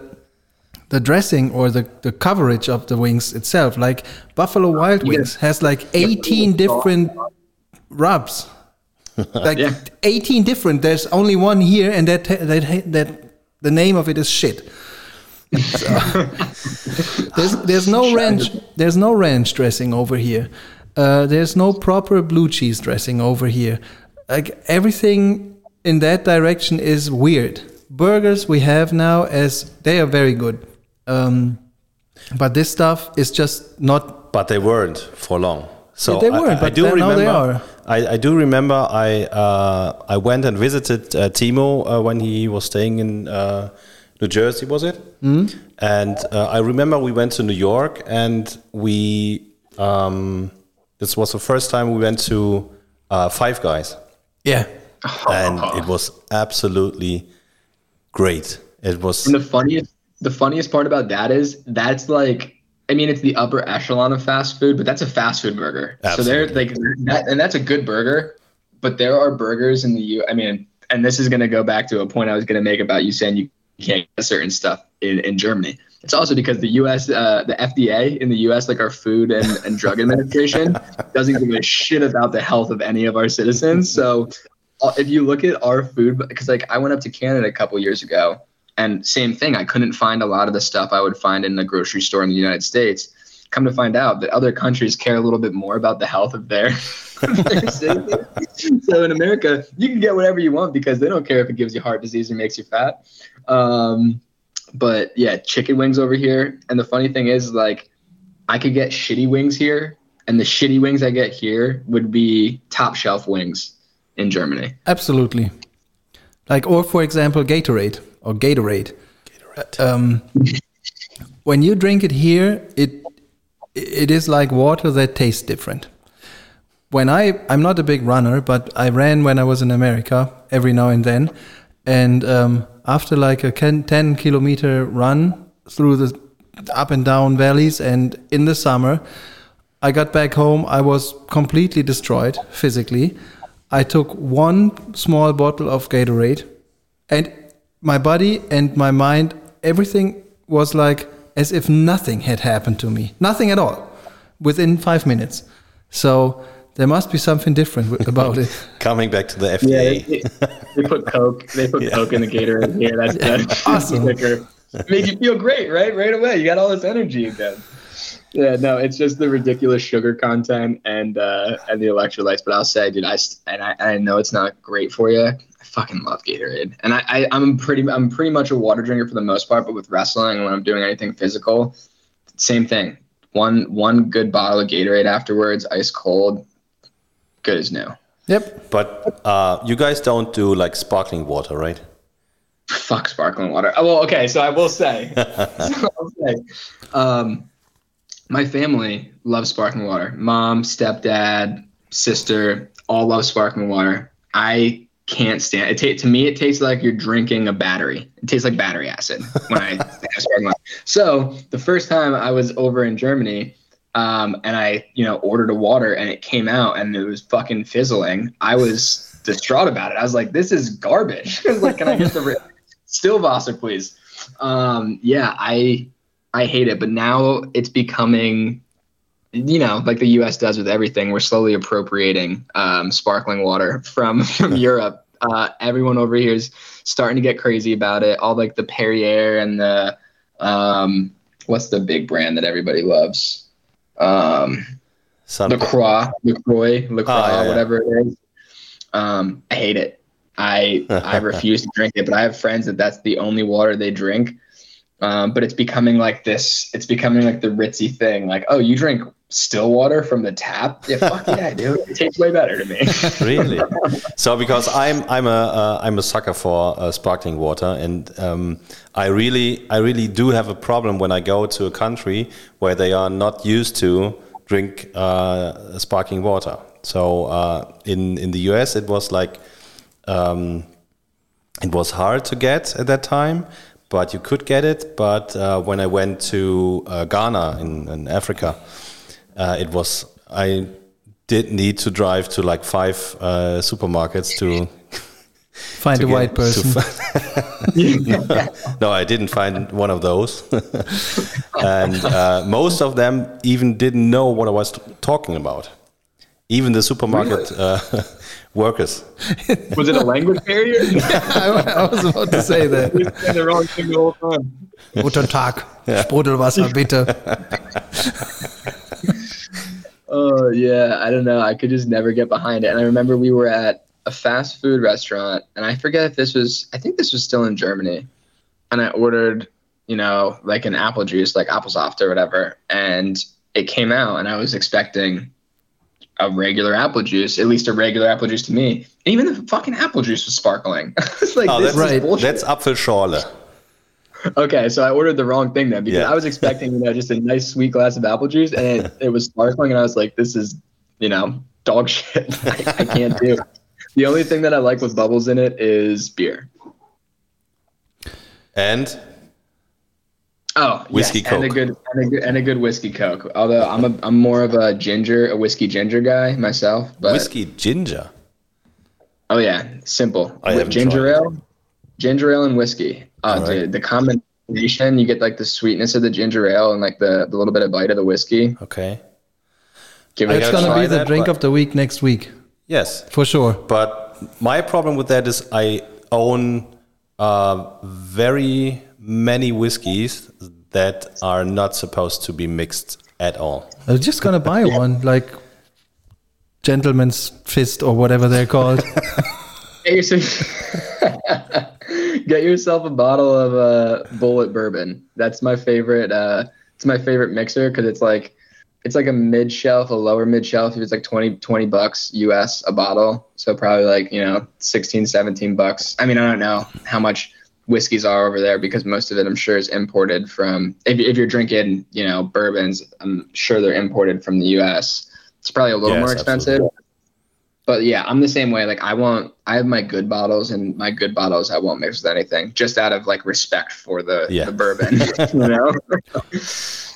dressing or the coverage of the wings itself. Like Buffalo Wild Wings has like 18 different rubs. Like 18 different. There's only one here, and that the name of it is shit. So, there's no ranch. There's no ranch dressing over here. There's no proper blue cheese dressing over here. Like everything in that direction is weird. Burgers we have now, as they are very good, but this stuff is just not. But they weren't for long. So yeah, they weren't. But I do remember. Now they are. I do remember. I went and visited Timo when he was staying in New Jersey. Was it? Mm-hmm. And I remember we went to New York, and we. This was the first time we went to Five Guys. Yeah. And it was absolutely great. It was, and the funniest part about that is that's like, I mean, it's the upper echelon of fast food, but that's a fast food burger. Absolutely. So they're like that, and that's a good burger, but there are burgers in the I mean, and this is going to go back to a point I was going to make about you saying you can't get certain stuff in Germany. It's also because the U.S., the FDA in the U.S., like our Food and Drug Administration, doesn't give a shit about the health of any of our citizens. So if you look at our food, because like I went up to Canada a couple years ago, and same thing, I couldn't find a lot of the stuff I would find in the grocery store in the United States. Come to find out that other countries care a little bit more about the health of their city. So in America, you can get whatever you want because they don't care if it gives you heart disease or makes you fat. But yeah, chicken wings over here. And the funny thing is, like, I could get shitty wings here, and the shitty wings I get here would be top shelf wings in Germany. Absolutely. Like, or for example, Gatorade. When you drink it here, it is like water that tastes different. When I'm not a big runner, but I ran when I was in America every now and then. And after like a 10-kilometer run through the up and down valleys and in the summer, I got back home. I was completely destroyed physically. I took one small bottle of Gatorade, and my body and my mind, everything was like as if nothing had happened to me. Nothing at all within 5 minutes. So there must be something different about it. Coming back to the FDA. Yeah, they put Coke. They put Coke in the Gatorade here. That's good. Awesome. Make you feel great, right? Right away. You got all this energy again. Yeah, no, it's just the ridiculous sugar content and the electrolytes. But I'll say, dude, I know it's not great for you. I fucking love Gatorade, and I'm pretty much a water drinker for the most part. But with wrestling and when I'm doing anything physical, same thing. One good bottle of Gatorade afterwards, ice cold, good as new. Yep. But you guys don't do like sparkling water, right? Fuck sparkling water. Oh, well, okay. So I will say. My family loves sparkling water. Mom, stepdad, sister all love sparkling water. I can't stand it. To me, it tastes like you're drinking a battery. It tastes like battery acid when I have sparkling water. So the first time I was over in Germany, and I, ordered a water and it came out and it was fucking fizzling. I was distraught about it. I was like, this is garbage. I was like, can I get the Stillwasser, please? Yeah, I hate it. But now it's becoming, like the U.S. does with everything. We're slowly appropriating sparkling water from Europe. Everyone over here is starting to get crazy about it. All like the Perrier and the what's the big brand that everybody loves? LaCroix, whatever it is. I hate it. I refuse to drink it, but I have friends that's the only water they drink. But it's becoming like this. It's becoming like the ritzy thing. Like, oh, you drink still water from the tap? Yeah, fuck yeah, I do. It tastes way better to me. Really? So because I'm a sucker for sparkling water, and I really do have a problem when I go to a country where they are not used to drink sparkling water. So in the US, it was like it was hard to get at that time. But you could get it. But when I went to Ghana in Africa, I did need to drive to like 5 supermarkets to find a white person. No, I didn't find one of those. And most of them even didn't know what I was talking about. Even the supermarket workers. Was it a language barrier? I was about to say that. We said the wrong thing the whole time. Guten Tag. Yeah. Sprudelwasser, bitte. Oh, yeah. I don't know. I could just never get behind it. And I remember we were at a fast food restaurant, and I forget if this was, I think this was still in Germany. And I ordered, like an apple juice, like Applesoft or whatever. And it came out, and I was expecting a regular apple juice, at least a regular apple juice to me. And even the fucking apple juice was sparkling. It's like, oh, that's right. Bullshit. That's Apfelschorle. Okay, so I ordered the wrong thing then, because I was expecting, just a nice sweet glass of apple juice, and it was sparkling, and I was like, this is, dog shit. I can't do. The only thing that I like with bubbles in it is beer. And? Oh, whiskey Coke. And a good whiskey Coke. Although I'm more of a whiskey ginger guy myself. But whiskey ginger. Oh yeah, simple. With ginger ale and whiskey. Dude, the combination, you get like the sweetness of the ginger ale and like the little bit of bite of the whiskey. Okay. It's gonna be the drink of the week next week. Yes, for sure. But my problem with that is I own very many whiskeys that are not supposed to be mixed at all. I was just gonna buy one, like Gentleman's Fist or whatever they're called. Get yourself a bottle of Bullet bourbon. That's my favorite. It's my favorite mixer because it's like a mid shelf, a lower mid shelf. It's like $20 US a bottle, so probably like $16-17. I mean, I don't know how much whiskeys are over there because most of it, I'm sure, is imported from. If you're drinking, bourbons, I'm sure they're imported from the U.S. It's probably a little more expensive. Absolutely. But yeah, I'm the same way. Like I have my good bottles, and my good bottles I won't mix with anything, just out of like respect for the bourbon.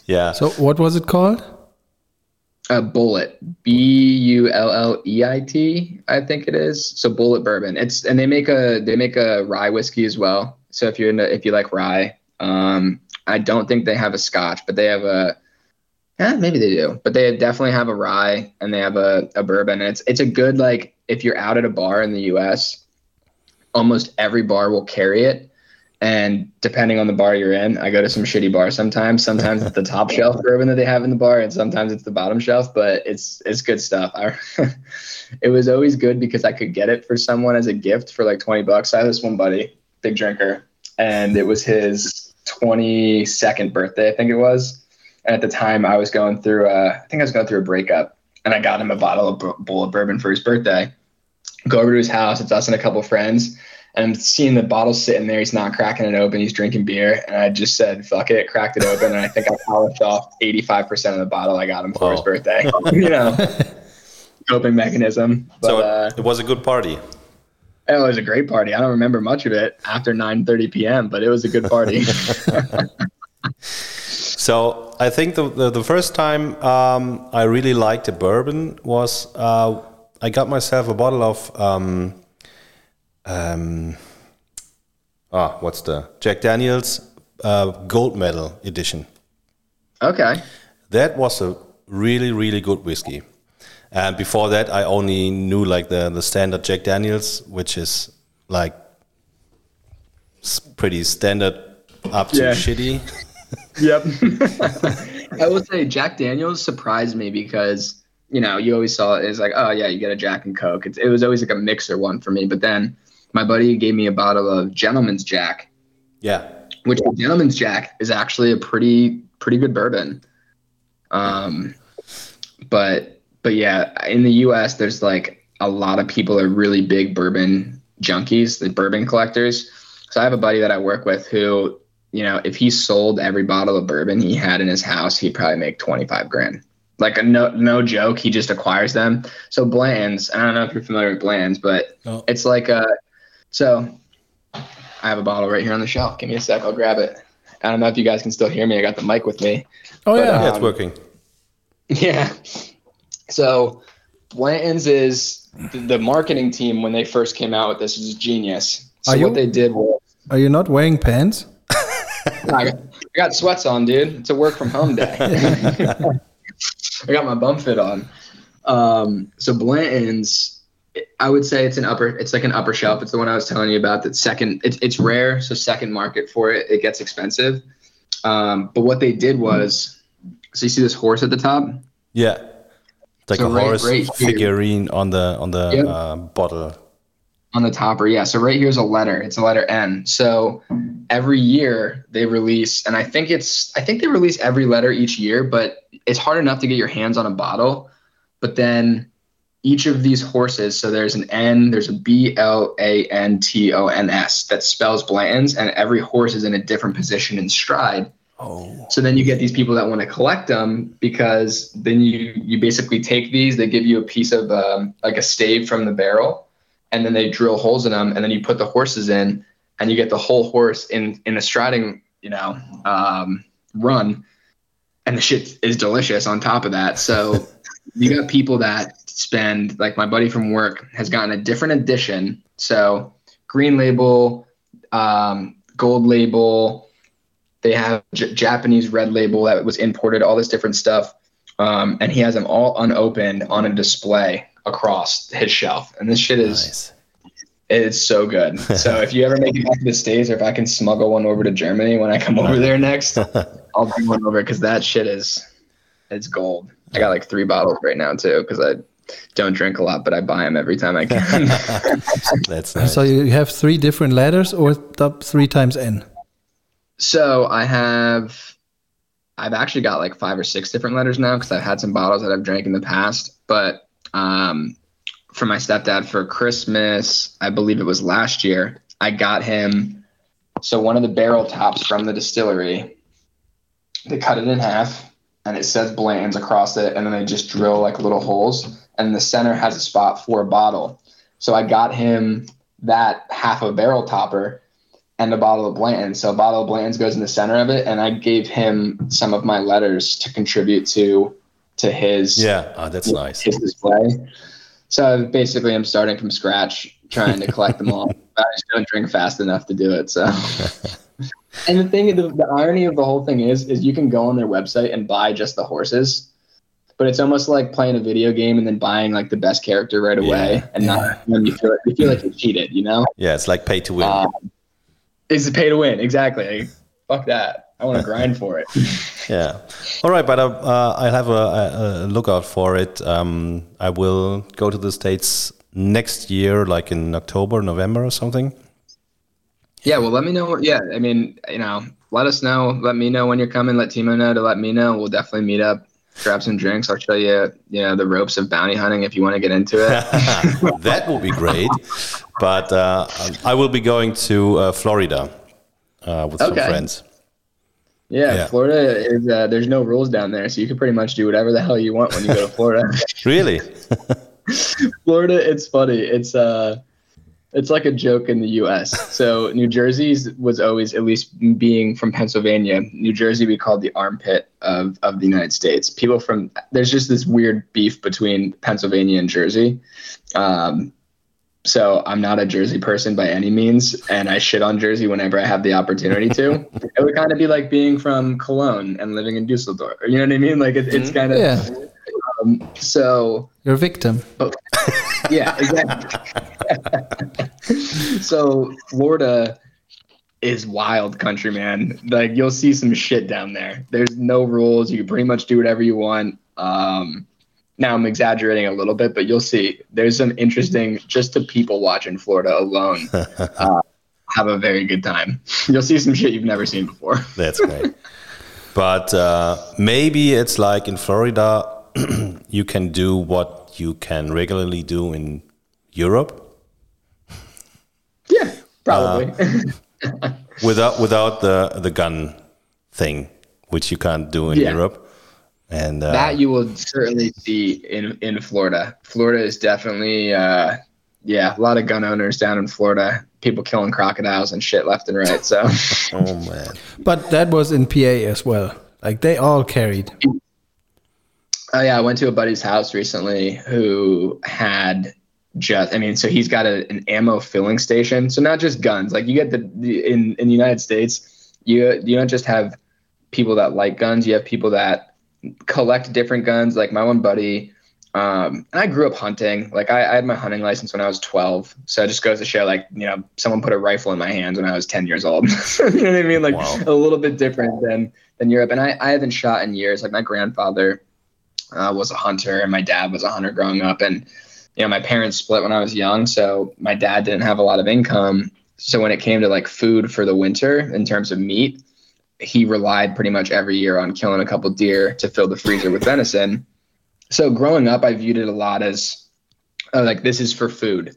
Yeah. So what was it called? A Bullet, Bullet, I think it is. So Bullet bourbon. And they make a rye whiskey as well. So if you like rye, I don't think they have a Scotch, but they have maybe they do, but they definitely have a rye and they have a bourbon. And it's a good, like, if you're out at a bar in the U.S., almost every bar will carry it. And depending on the bar you're in, I go to some shitty bar sometimes. Sometimes it's the top shelf bourbon that they have in the bar, and sometimes it's the bottom shelf. But it's good stuff. It was always good because I could get it for someone as a gift for like $20. I had this one buddy, big drinker, and it was his 22nd birthday, I think it was. And at the time, I was going through a breakup, and I got him a bottle of Bullet bourbon for his birthday. Go over to his house. It's us and a couple friends. And I'm seeing the bottle sitting there. He's not cracking it open. He's drinking beer. And I just said, fuck it, cracked it open. And I think I polished off 85% of the bottle I got him for his birthday. coping mechanism. But, so it was a good party. It was a great party. I don't remember much of it after 9:30 p.m., but it was a good party. So I think the first time I really liked a bourbon was I got myself a bottle of what's the Jack Daniel's gold medal edition. Okay, that was a really, really good whiskey. And before that, I only knew like the standard Jack Daniel's, which is like pretty standard up to shitty. Yep. I will say Jack Daniel's surprised me because, you know, you always saw it as like, oh yeah, you get a Jack and Coke. It was always like a mixer one for me. But then my buddy gave me a bottle of Gentleman's Jack. Yeah. Which Gentleman's Jack is actually a pretty good bourbon. But yeah, in the U.S., there's like a lot of people are really big bourbon junkies, the bourbon collectors. So I have a buddy that I work with who, you know, if he sold every bottle of bourbon he had in his house, he'd probably make $25,000. Like a no joke, he just acquires them. So Blanton's, I don't know if you're familiar with Blanton's, but it's like a. So I have a bottle right here on the shelf. Give me a sec, I'll grab it. I don't know if you guys can still hear me. I got the mic with me. Oh but, yeah, it's working. Yeah. So Blanton's is the marketing team when they first came out with this is genius. So what they did was... Are you not wearing pants? I got sweats on, dude. It's a work from home day. I got my bum fit on. So Blanton's, I would say it's like an upper shelf. It's the one I was telling you about. That second, it's rare, so second market for it. It gets expensive. But what they did was, so you see this horse at the top? Yeah. Like so a horse figurine on the bottle. On the topper, yeah. So right here's a letter. It's a letter N. So every year they release, and I think they release every letter each year, but it's hard enough to get your hands on a bottle. But then each of these horses, so there's an N, there's a BLANTONS that spells Blanton's, and every horse is in a different position in stride. So then you get these people that want to collect them because then you basically take these, they give you a piece of like a stave from the barrel, and then they drill holes in them, and then you put the horses in, and you get the whole horse in a striding, you know, run, and the shit is delicious on top of that. So you got people that spend, like my buddy from work has gotten a different edition. So green label, gold label. They have Japanese red label that was imported, all this different stuff. And he has them all unopened on a display across his shelf. And this shit is it's so good. So if you ever make it back to the States, or if I can smuggle one over to Germany when I come over there next, I'll bring one over because that shit it's gold. I got like 3 bottles right now too because I don't drink a lot, but I buy them every time I can. That's nice. So you have 3 different letters or 3 times N? So I've actually got like 5 or 6 different letters now because I've had some bottles that I've drank in the past. But for my stepdad for Christmas, I believe it was last year, I got him. So one of the barrel tops from the distillery, they cut it in half and it says Blanton's across it. And then they just drill like little holes and the center has a spot for a bottle. So I got him that half a barrel topper and a bottle of Blanton's. So a bottle of Blanton's goes in the center of it, and I gave him some of my letters to contribute to his nice his display. So basically, I'm starting from scratch, trying to collect them all. I just don't drink fast enough to do it. So, and the thing, the irony of the whole thing is you can go on their website and buy just the horses, but it's almost like playing a video game and then buying like the best character right away, and not when you feel like you cheated, you know? Yeah, it's like pay to win. It's a pay to win, exactly. Fuck that. I want to grind for it. Yeah. All right, but I'll have a lookout for it. I will go to the States next year, like in October, November or something. Yeah, well, let me know. I mean, you know, let us know. Let me know when you're coming. Let Timo know to let me know. We'll definitely meet up, grab some drinks. I'll show you, you know, the ropes of bounty hunting if you want to get into it. That will be great. But I will be going to Florida with some friends. Yeah, Florida is there's no rules down there, so you can pretty much do whatever the hell you want when you go to Florida. Really? Florida, it's funny. It's like a joke in the U.S. So New Jersey's was always, at least being from Pennsylvania, New Jersey we called the armpit of the United States. People from, there's just this weird beef between Pennsylvania and Jersey. So I'm not a Jersey person by any means, and I shit on Jersey whenever I have the opportunity to. It would kind of be like being from Cologne and living in Dusseldorf. You know what I mean? Like it's kind of... Yeah. So you're a victim. Oh, yeah, exactly. So Florida is wild country, man. Like you'll see some shit down there. There's no rules. You can pretty much do whatever you want. Now I'm exaggerating a little bit, but you'll see there's some interesting, just the people watch in Florida alone have a very good time. You'll see some shit you've never seen before. That's great. But maybe it's like in Florida, you can do what you can regularly do in Europe. Yeah, probably. Without the gun thing, which you can't do in Europe. And that you will certainly see in Florida. Florida is definitely, a lot of gun owners down in Florida. People killing crocodiles and shit left and right. So, oh man! But that was in PA as well. Like they all carried. Oh yeah, I went to a buddy's house recently who had so he's got an ammo filling station. So not just guns. Like you get in the United States, you don't just have people that like guns. You have people that collect different guns. Like my one buddy, and I grew up hunting. Like I had my hunting license when I was 12. So it just goes to show, like, you know, someone put a rifle in my hands when I was 10 years old. You know what I mean? Like wow. A little bit different than Europe. And I haven't shot in years. Like my grandfather was a hunter and my dad was a hunter growing up, and you know my parents split when I was young, so my dad didn't have a lot of income. So when it came to like food for the winter in terms of meat, he relied pretty much every year on killing a couple deer to fill the freezer with venison. So growing up, I viewed it a lot as like this is for food,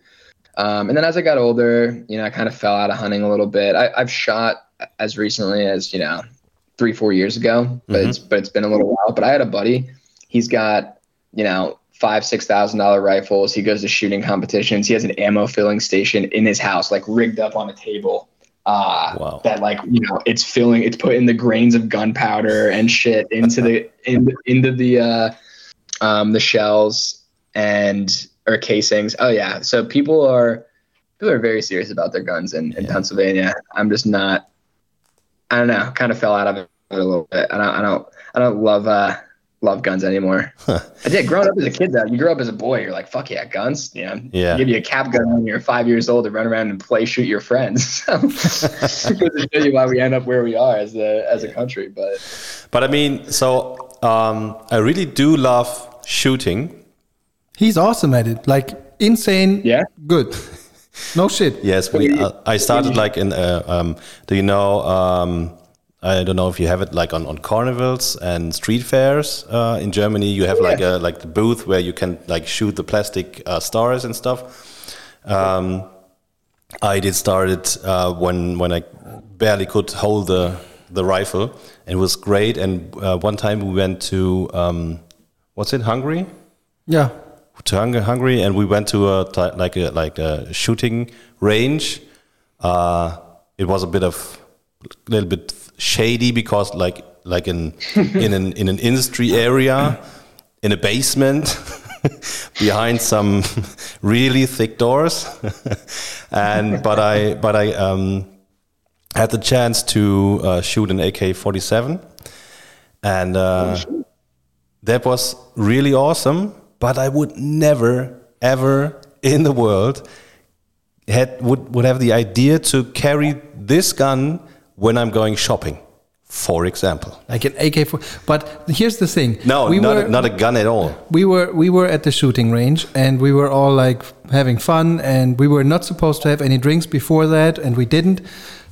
and then as I got older, you know, I kind of fell out of hunting a little bit. I've shot as recently as, you know, 3-4 years ago, but mm-hmm. it's been a little while. But I had a buddy. He's got, you know, $5,000-$6,000 rifles. He goes to shooting competitions. He has an ammo filling station in his house, like rigged up on a table. Wow. That, like, you know, it's putting the grains of gunpowder and shit into the shells or casings. Oh yeah. So people are very serious about their guns in Pennsylvania. I'm just not. I don't know. Kind of fell out of it a little bit. I don't love guns anymore. Huh. I did. Growing up as a kid, though, you grow up as a boy, you're like, fuck yeah, guns. You know, give you a cap gun when you're 5 years old to run around and shoot your friends. So to show you why we end up where we are as a country. But I mean, so I really do love shooting. He's awesome at it, like insane. Yeah, good. No shit. Yes, I started like in. Do you know? I don't know if you have it like on carnivals and street fairs in Germany. You have like the booth where you can like shoot the plastic stars and stuff. I did started when I barely could hold the rifle. It was great. And one time we went to Hungary? Yeah, to Hungary, and we went to a shooting range. It was a little bit shady because like in an industry area in a basement behind some really thick doors, and but I had the chance to shoot an AK-47, and that was really awesome. But I would never ever in the world would have the idea to carry this gun when I'm going shopping, for example. Like an AK-47. But here's the thing. No, not a gun at all. We were at the shooting range, and we were all like having fun, and we were not supposed to have any drinks before that, and we didn't.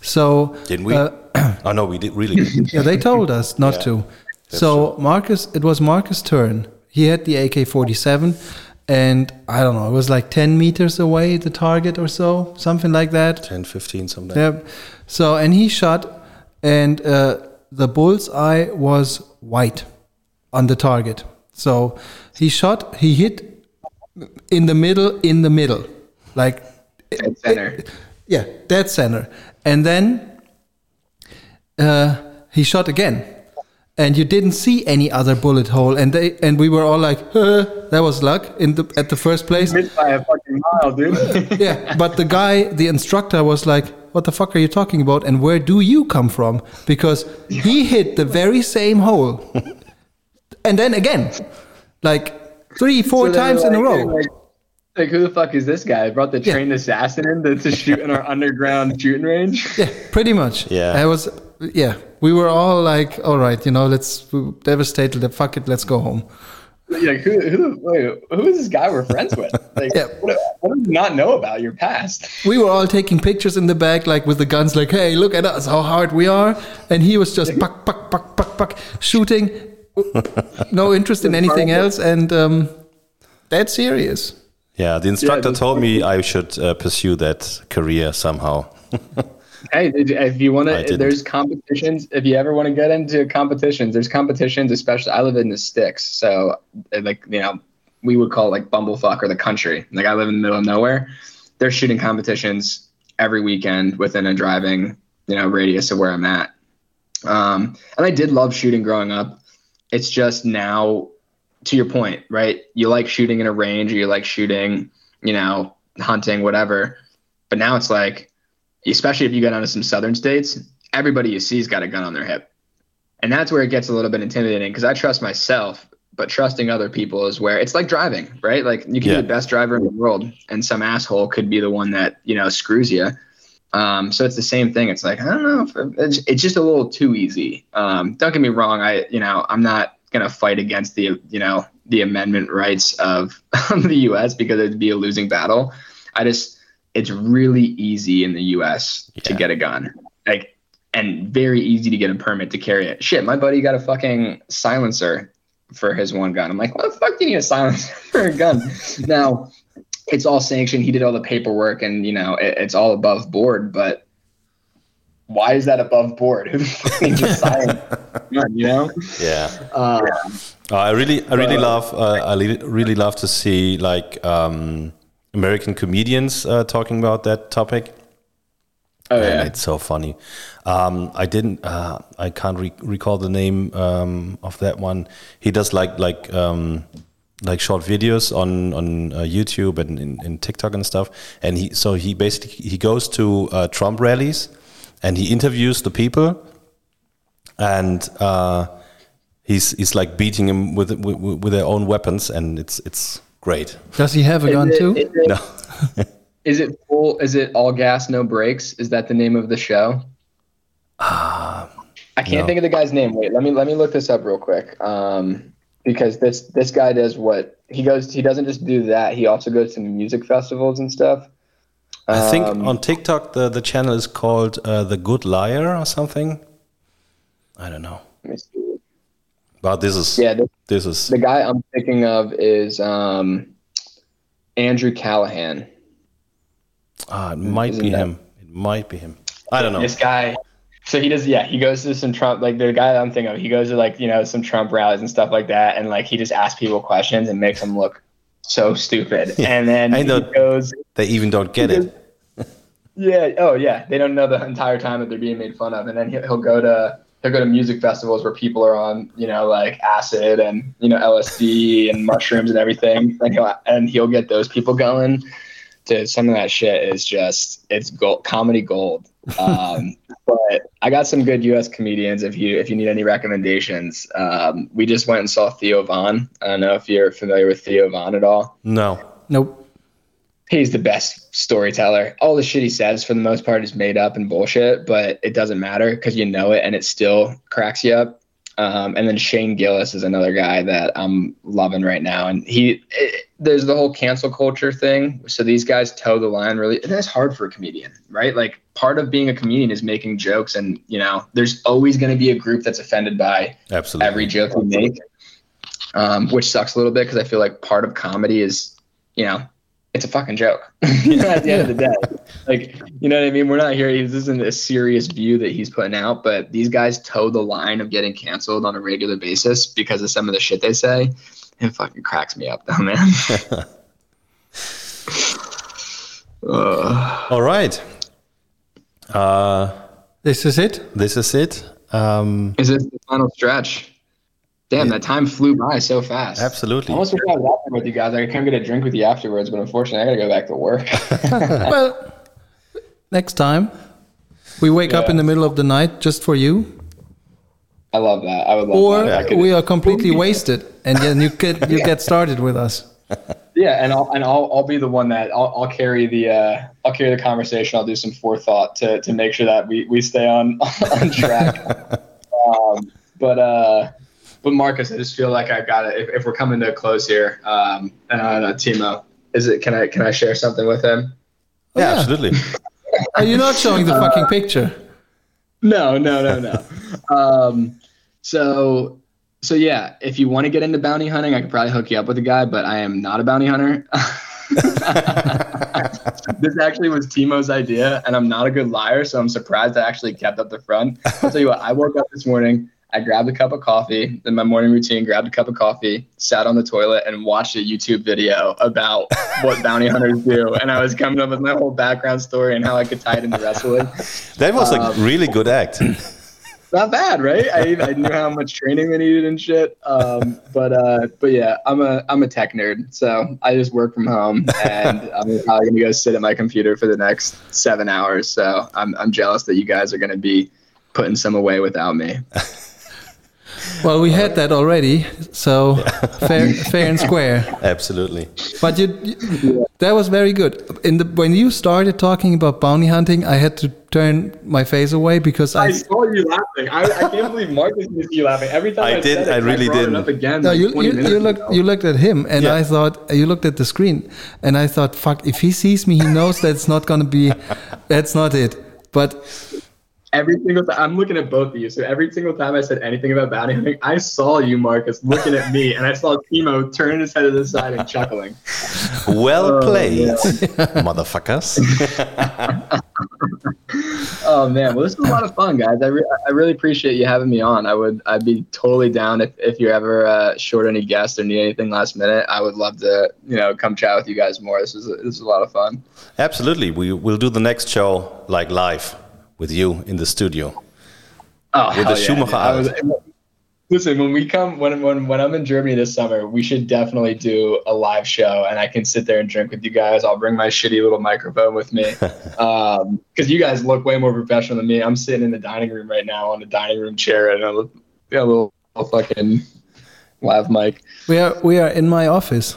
So didn't we? Oh no, we did really. Yeah, they told us not to. So true. It was Marcus' turn. He had the AK-47, and I don't know, it was like 10 meters away, the target or so, something like that. 10, 15, something. Yeah. So, and he shot, and the bullseye was white on the target. So he hit in the middle, like dead center. Dead center. And then he shot again, and you didn't see any other bullet hole. And we were all like, that was luck at the first place. Missed by a fucking mile, dude. Yeah, but the instructor was like, what the fuck are you talking about? And where do you come from? Because he hit the very same hole. And then again, like 3-4 times in a row. Like, who the fuck is this guy? I brought the trained assassin in to shoot in our underground shooting range? Yeah, pretty much. Yeah. We were all like, all right, let's devastate the fuck it, let's go home. Like, who is this guy we're friends with? Like, what do we not know about your past? We were all taking pictures in the back, like with the guns, like, hey, look at us, how hard we are. And he was just buck, buck, buck, buck, buck, shooting. No interest in anything else. And that's serious. Yeah, the instructor told me I should pursue that career somehow. Hey, if you want to, there's competitions. If you ever want to get into competitions, there's competitions, especially I live in the sticks. So, like, we would call it like Bumblefuck or the country. Like, I live in the middle of nowhere. They're shooting competitions every weekend within a driving, radius of where I'm at. And I did love shooting growing up. It's just now, to your point, right? You like shooting in a range, or you like shooting, hunting, whatever. But now it's like, especially if you go down to some southern states, everybody you see has got a gun on their hip. And that's where it gets a little bit intimidating, because I trust myself, but trusting other people is where it's like driving, right? Like, you can be the best driver in the world, and some asshole could be the one that, screws you. So it's the same thing. It's like, I don't know. It's just a little too easy. Don't get me wrong. I'm not going to fight against the amendment rights of the U.S. because it'd be a losing battle. It's really easy in the U.S. to get a gun, like, and very easy to get a permit to carry it. Shit, my buddy got a fucking silencer for his one gun. I'm like, what the fuck do you need a silencer for a gun? Now, it's all sanctioned. He did all the paperwork, and, it's all above board. But why is that above board? Who the fuck needs a silencer? Yeah. I really love to see, like, American comedians talking about that topic. Oh, yeah. And it's so funny. I can't recall the name of that one. He does like short videos on YouTube and in TikTok and stuff. And he basically goes to Trump rallies and he interviews the people, and he's like beating him with their own weapons, and it's great. Does he have a gun too? No. Is it full? Is it all gas, no brakes? Is that the name of the show? I can't think of the guy's name. Wait, let me look this up real quick. Because this guy does what he goes. He doesn't just do that. He also goes to music festivals and stuff. I think on TikTok the channel is called The Good Liar or something. I don't know. Let me see. But this is the guy I'm thinking of is Andrew Callahan. It might be him. I don't know. This guy. So he does. Yeah, he goes to some Trump. Like, the guy that I'm thinking of, he goes to some Trump rallies and stuff like that, and like he just asks people questions and makes them look so stupid. Yeah. And then they even don't get it. Yeah. Oh yeah. They don't know the entire time that they're being made fun of, and then he'll go to. They go to music festivals where people are on, like acid and, LSD and mushrooms and everything. And he'll get those people going. To some of that shit is just, it's gold, comedy gold. But I got some good U.S. comedians. If you need any recommendations, we just went and saw Theo Vaughn. I don't know if you're familiar with Theo Vaughn at all. No. Nope. He's the best storyteller. All the shit he says, for the most part, is made up and bullshit, but it doesn't matter because you know it and it still cracks you up. And then Shane Gillis is another guy that I'm loving right now. And there's the whole cancel culture thing. So these guys toe the line really. And that's hard for a comedian, right? Like, part of being a comedian is making jokes. And, there's always going to be a group that's offended by every joke you make, which sucks a little bit because I feel like part of comedy is, it's a fucking joke at the end of the day. Like, you know what I mean? We're not here. This isn't a serious view that he's putting out, but these guys toe the line of getting canceled on a regular basis because of some of the shit they say. It fucking cracks me up though, man. Alright. This is it? This is it. Is this the final stretch? Damn, that time flew by so fast. Absolutely. I almost forgot laughing with you guys. I can't get a drink with you afterwards, but unfortunately, I got to go back to work. Well, next time. We wake up in the middle of the night just for you. I love that. I would love that. Or we are completely wasted, and then you get started with us. Yeah, and I'll be the one that I'll carry the conversation. I'll do some forethought to make sure that we stay on track. But Marcus, I just feel like I got it. If we're coming to a close here, Timo, can I share something with him? Yeah, absolutely. Are you not showing the fucking picture? No. So yeah, if you want to get into bounty hunting, I could probably hook you up with a guy, but I am not a bounty hunter. This actually was Timo's idea, and I'm not a good liar, so I'm surprised I actually kept up the front. I'll tell you what, I woke up this morning, I grabbed a cup of coffee, in my morning routine, sat on the toilet, and watched a YouTube video about what bounty hunters do. And I was coming up with my whole background story and how I could tie it into wrestling. That was a really good act. Not bad, right? I knew how much training they needed and shit. But yeah, I'm a tech nerd, so I just work from home, and I'm probably gonna go sit at my computer for the next 7 hours. So I'm jealous that you guys are gonna be putting some away without me. Well, we had that already, so fair and square. Absolutely. But that was very good. When you started talking about bounty hunting, I had to turn my face away because I saw you laughing. I can't believe Marcus missed you laughing every time. I really did. Up again. No, like you looked at him, and I thought you looked at the screen, and I thought, fuck, if he sees me, he knows that's not it. But. Every single time, I'm looking at both of you. So every single time I said anything about bounty hunting, I saw you, Marcus, looking at me, and I saw Timo turning his head to the side and chuckling. Well played, motherfuckers. Oh man, well this was a lot of fun, guys. I really appreciate you having me on. I'd be totally down if you're ever short any guests or need anything last minute. I would love to, come chat with you guys more. This is a lot of fun. Absolutely, we will do the next show like live. With you in the studio, with the Schumacher Alt. Listen, when I'm in Germany this summer, we should definitely do a live show, and I can sit there and drink with you guys. I'll bring my shitty little microphone with me, because you guys look way more professional than me. I'm sitting in the dining room right now on a dining room chair and a little fucking live mic. We are in my office.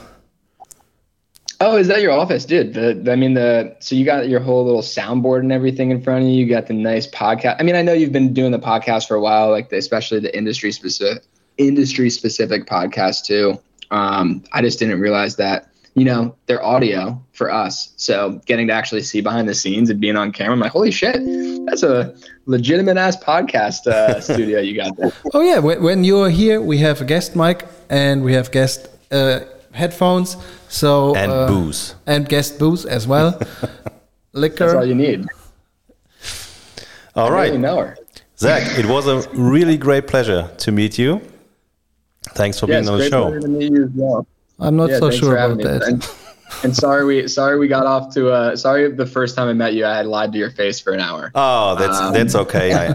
Oh, is that your office, dude? So you got your whole little soundboard and everything in front of you. You got the nice podcast. I mean, I know you've been doing the podcast for a while, like especially the industry specific podcast too. I just didn't realize that, they're audio for us. So getting to actually see behind the scenes and being on camera, I'm like, holy shit, that's a legitimate ass podcast studio you got there. Oh yeah, when you're here, we have a guest mic and we have guest headphones. So and booze and guest booze as well. Liquor. That's all you need. All right, really know her. Zac, it was a really great pleasure to meet you. Thanks for being on the show. To meet you as well. I'm not so sure about that. And sorry we got off to the first time I met you I had lied to your face for an hour. Oh, that's okay.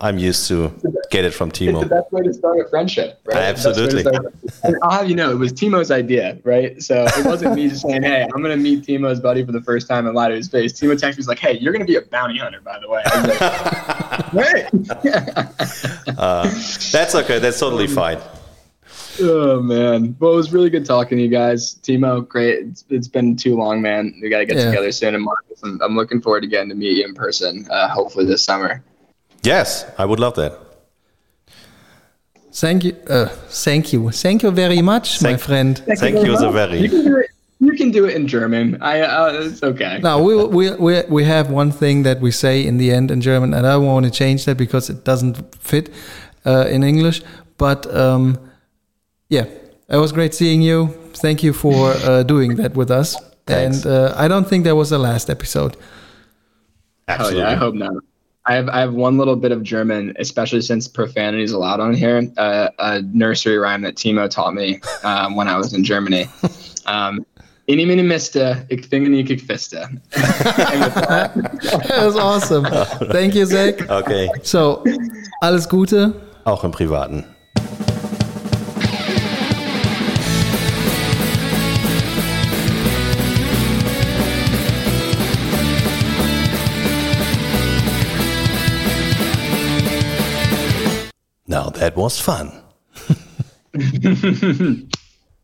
I'm used to get it from Timo. It's the best way to start a friendship, right? Absolutely. And I'll have it was Timo's idea, right? So it wasn't me just saying, hey, I'm gonna meet Timo's buddy for the first time and lie to his face. Timo texted me, he's like, hey, you're gonna be a bounty hunter, by the way. I was like, right. That's okay, that's totally fine. Oh man, well it was really good talking to you guys. Timo, great. It's been too long, man. We got to get together soon, and Marcus, I'm looking forward to getting to meet you in person hopefully this summer. Yes, I would love that. Thank you very much, my friend. Thank you so very much. You can do it in German. It's okay. Now we have one thing that we say in the end in German, and I want to change that because it doesn't fit in English, but yeah, it was great seeing you. Thank you for doing that with us. Thanks. And I don't think that was the last episode. Absolutely. Oh, yeah, I hope not. I have one little bit of German, especially since profanity is allowed on here, a nursery rhyme that Timo taught me when I was in Germany. Any mini mister, ich think I kick fester. That was awesome. Thank you, Zac. Okay. So, alles Gute. Auch im Privaten. Now that was fun.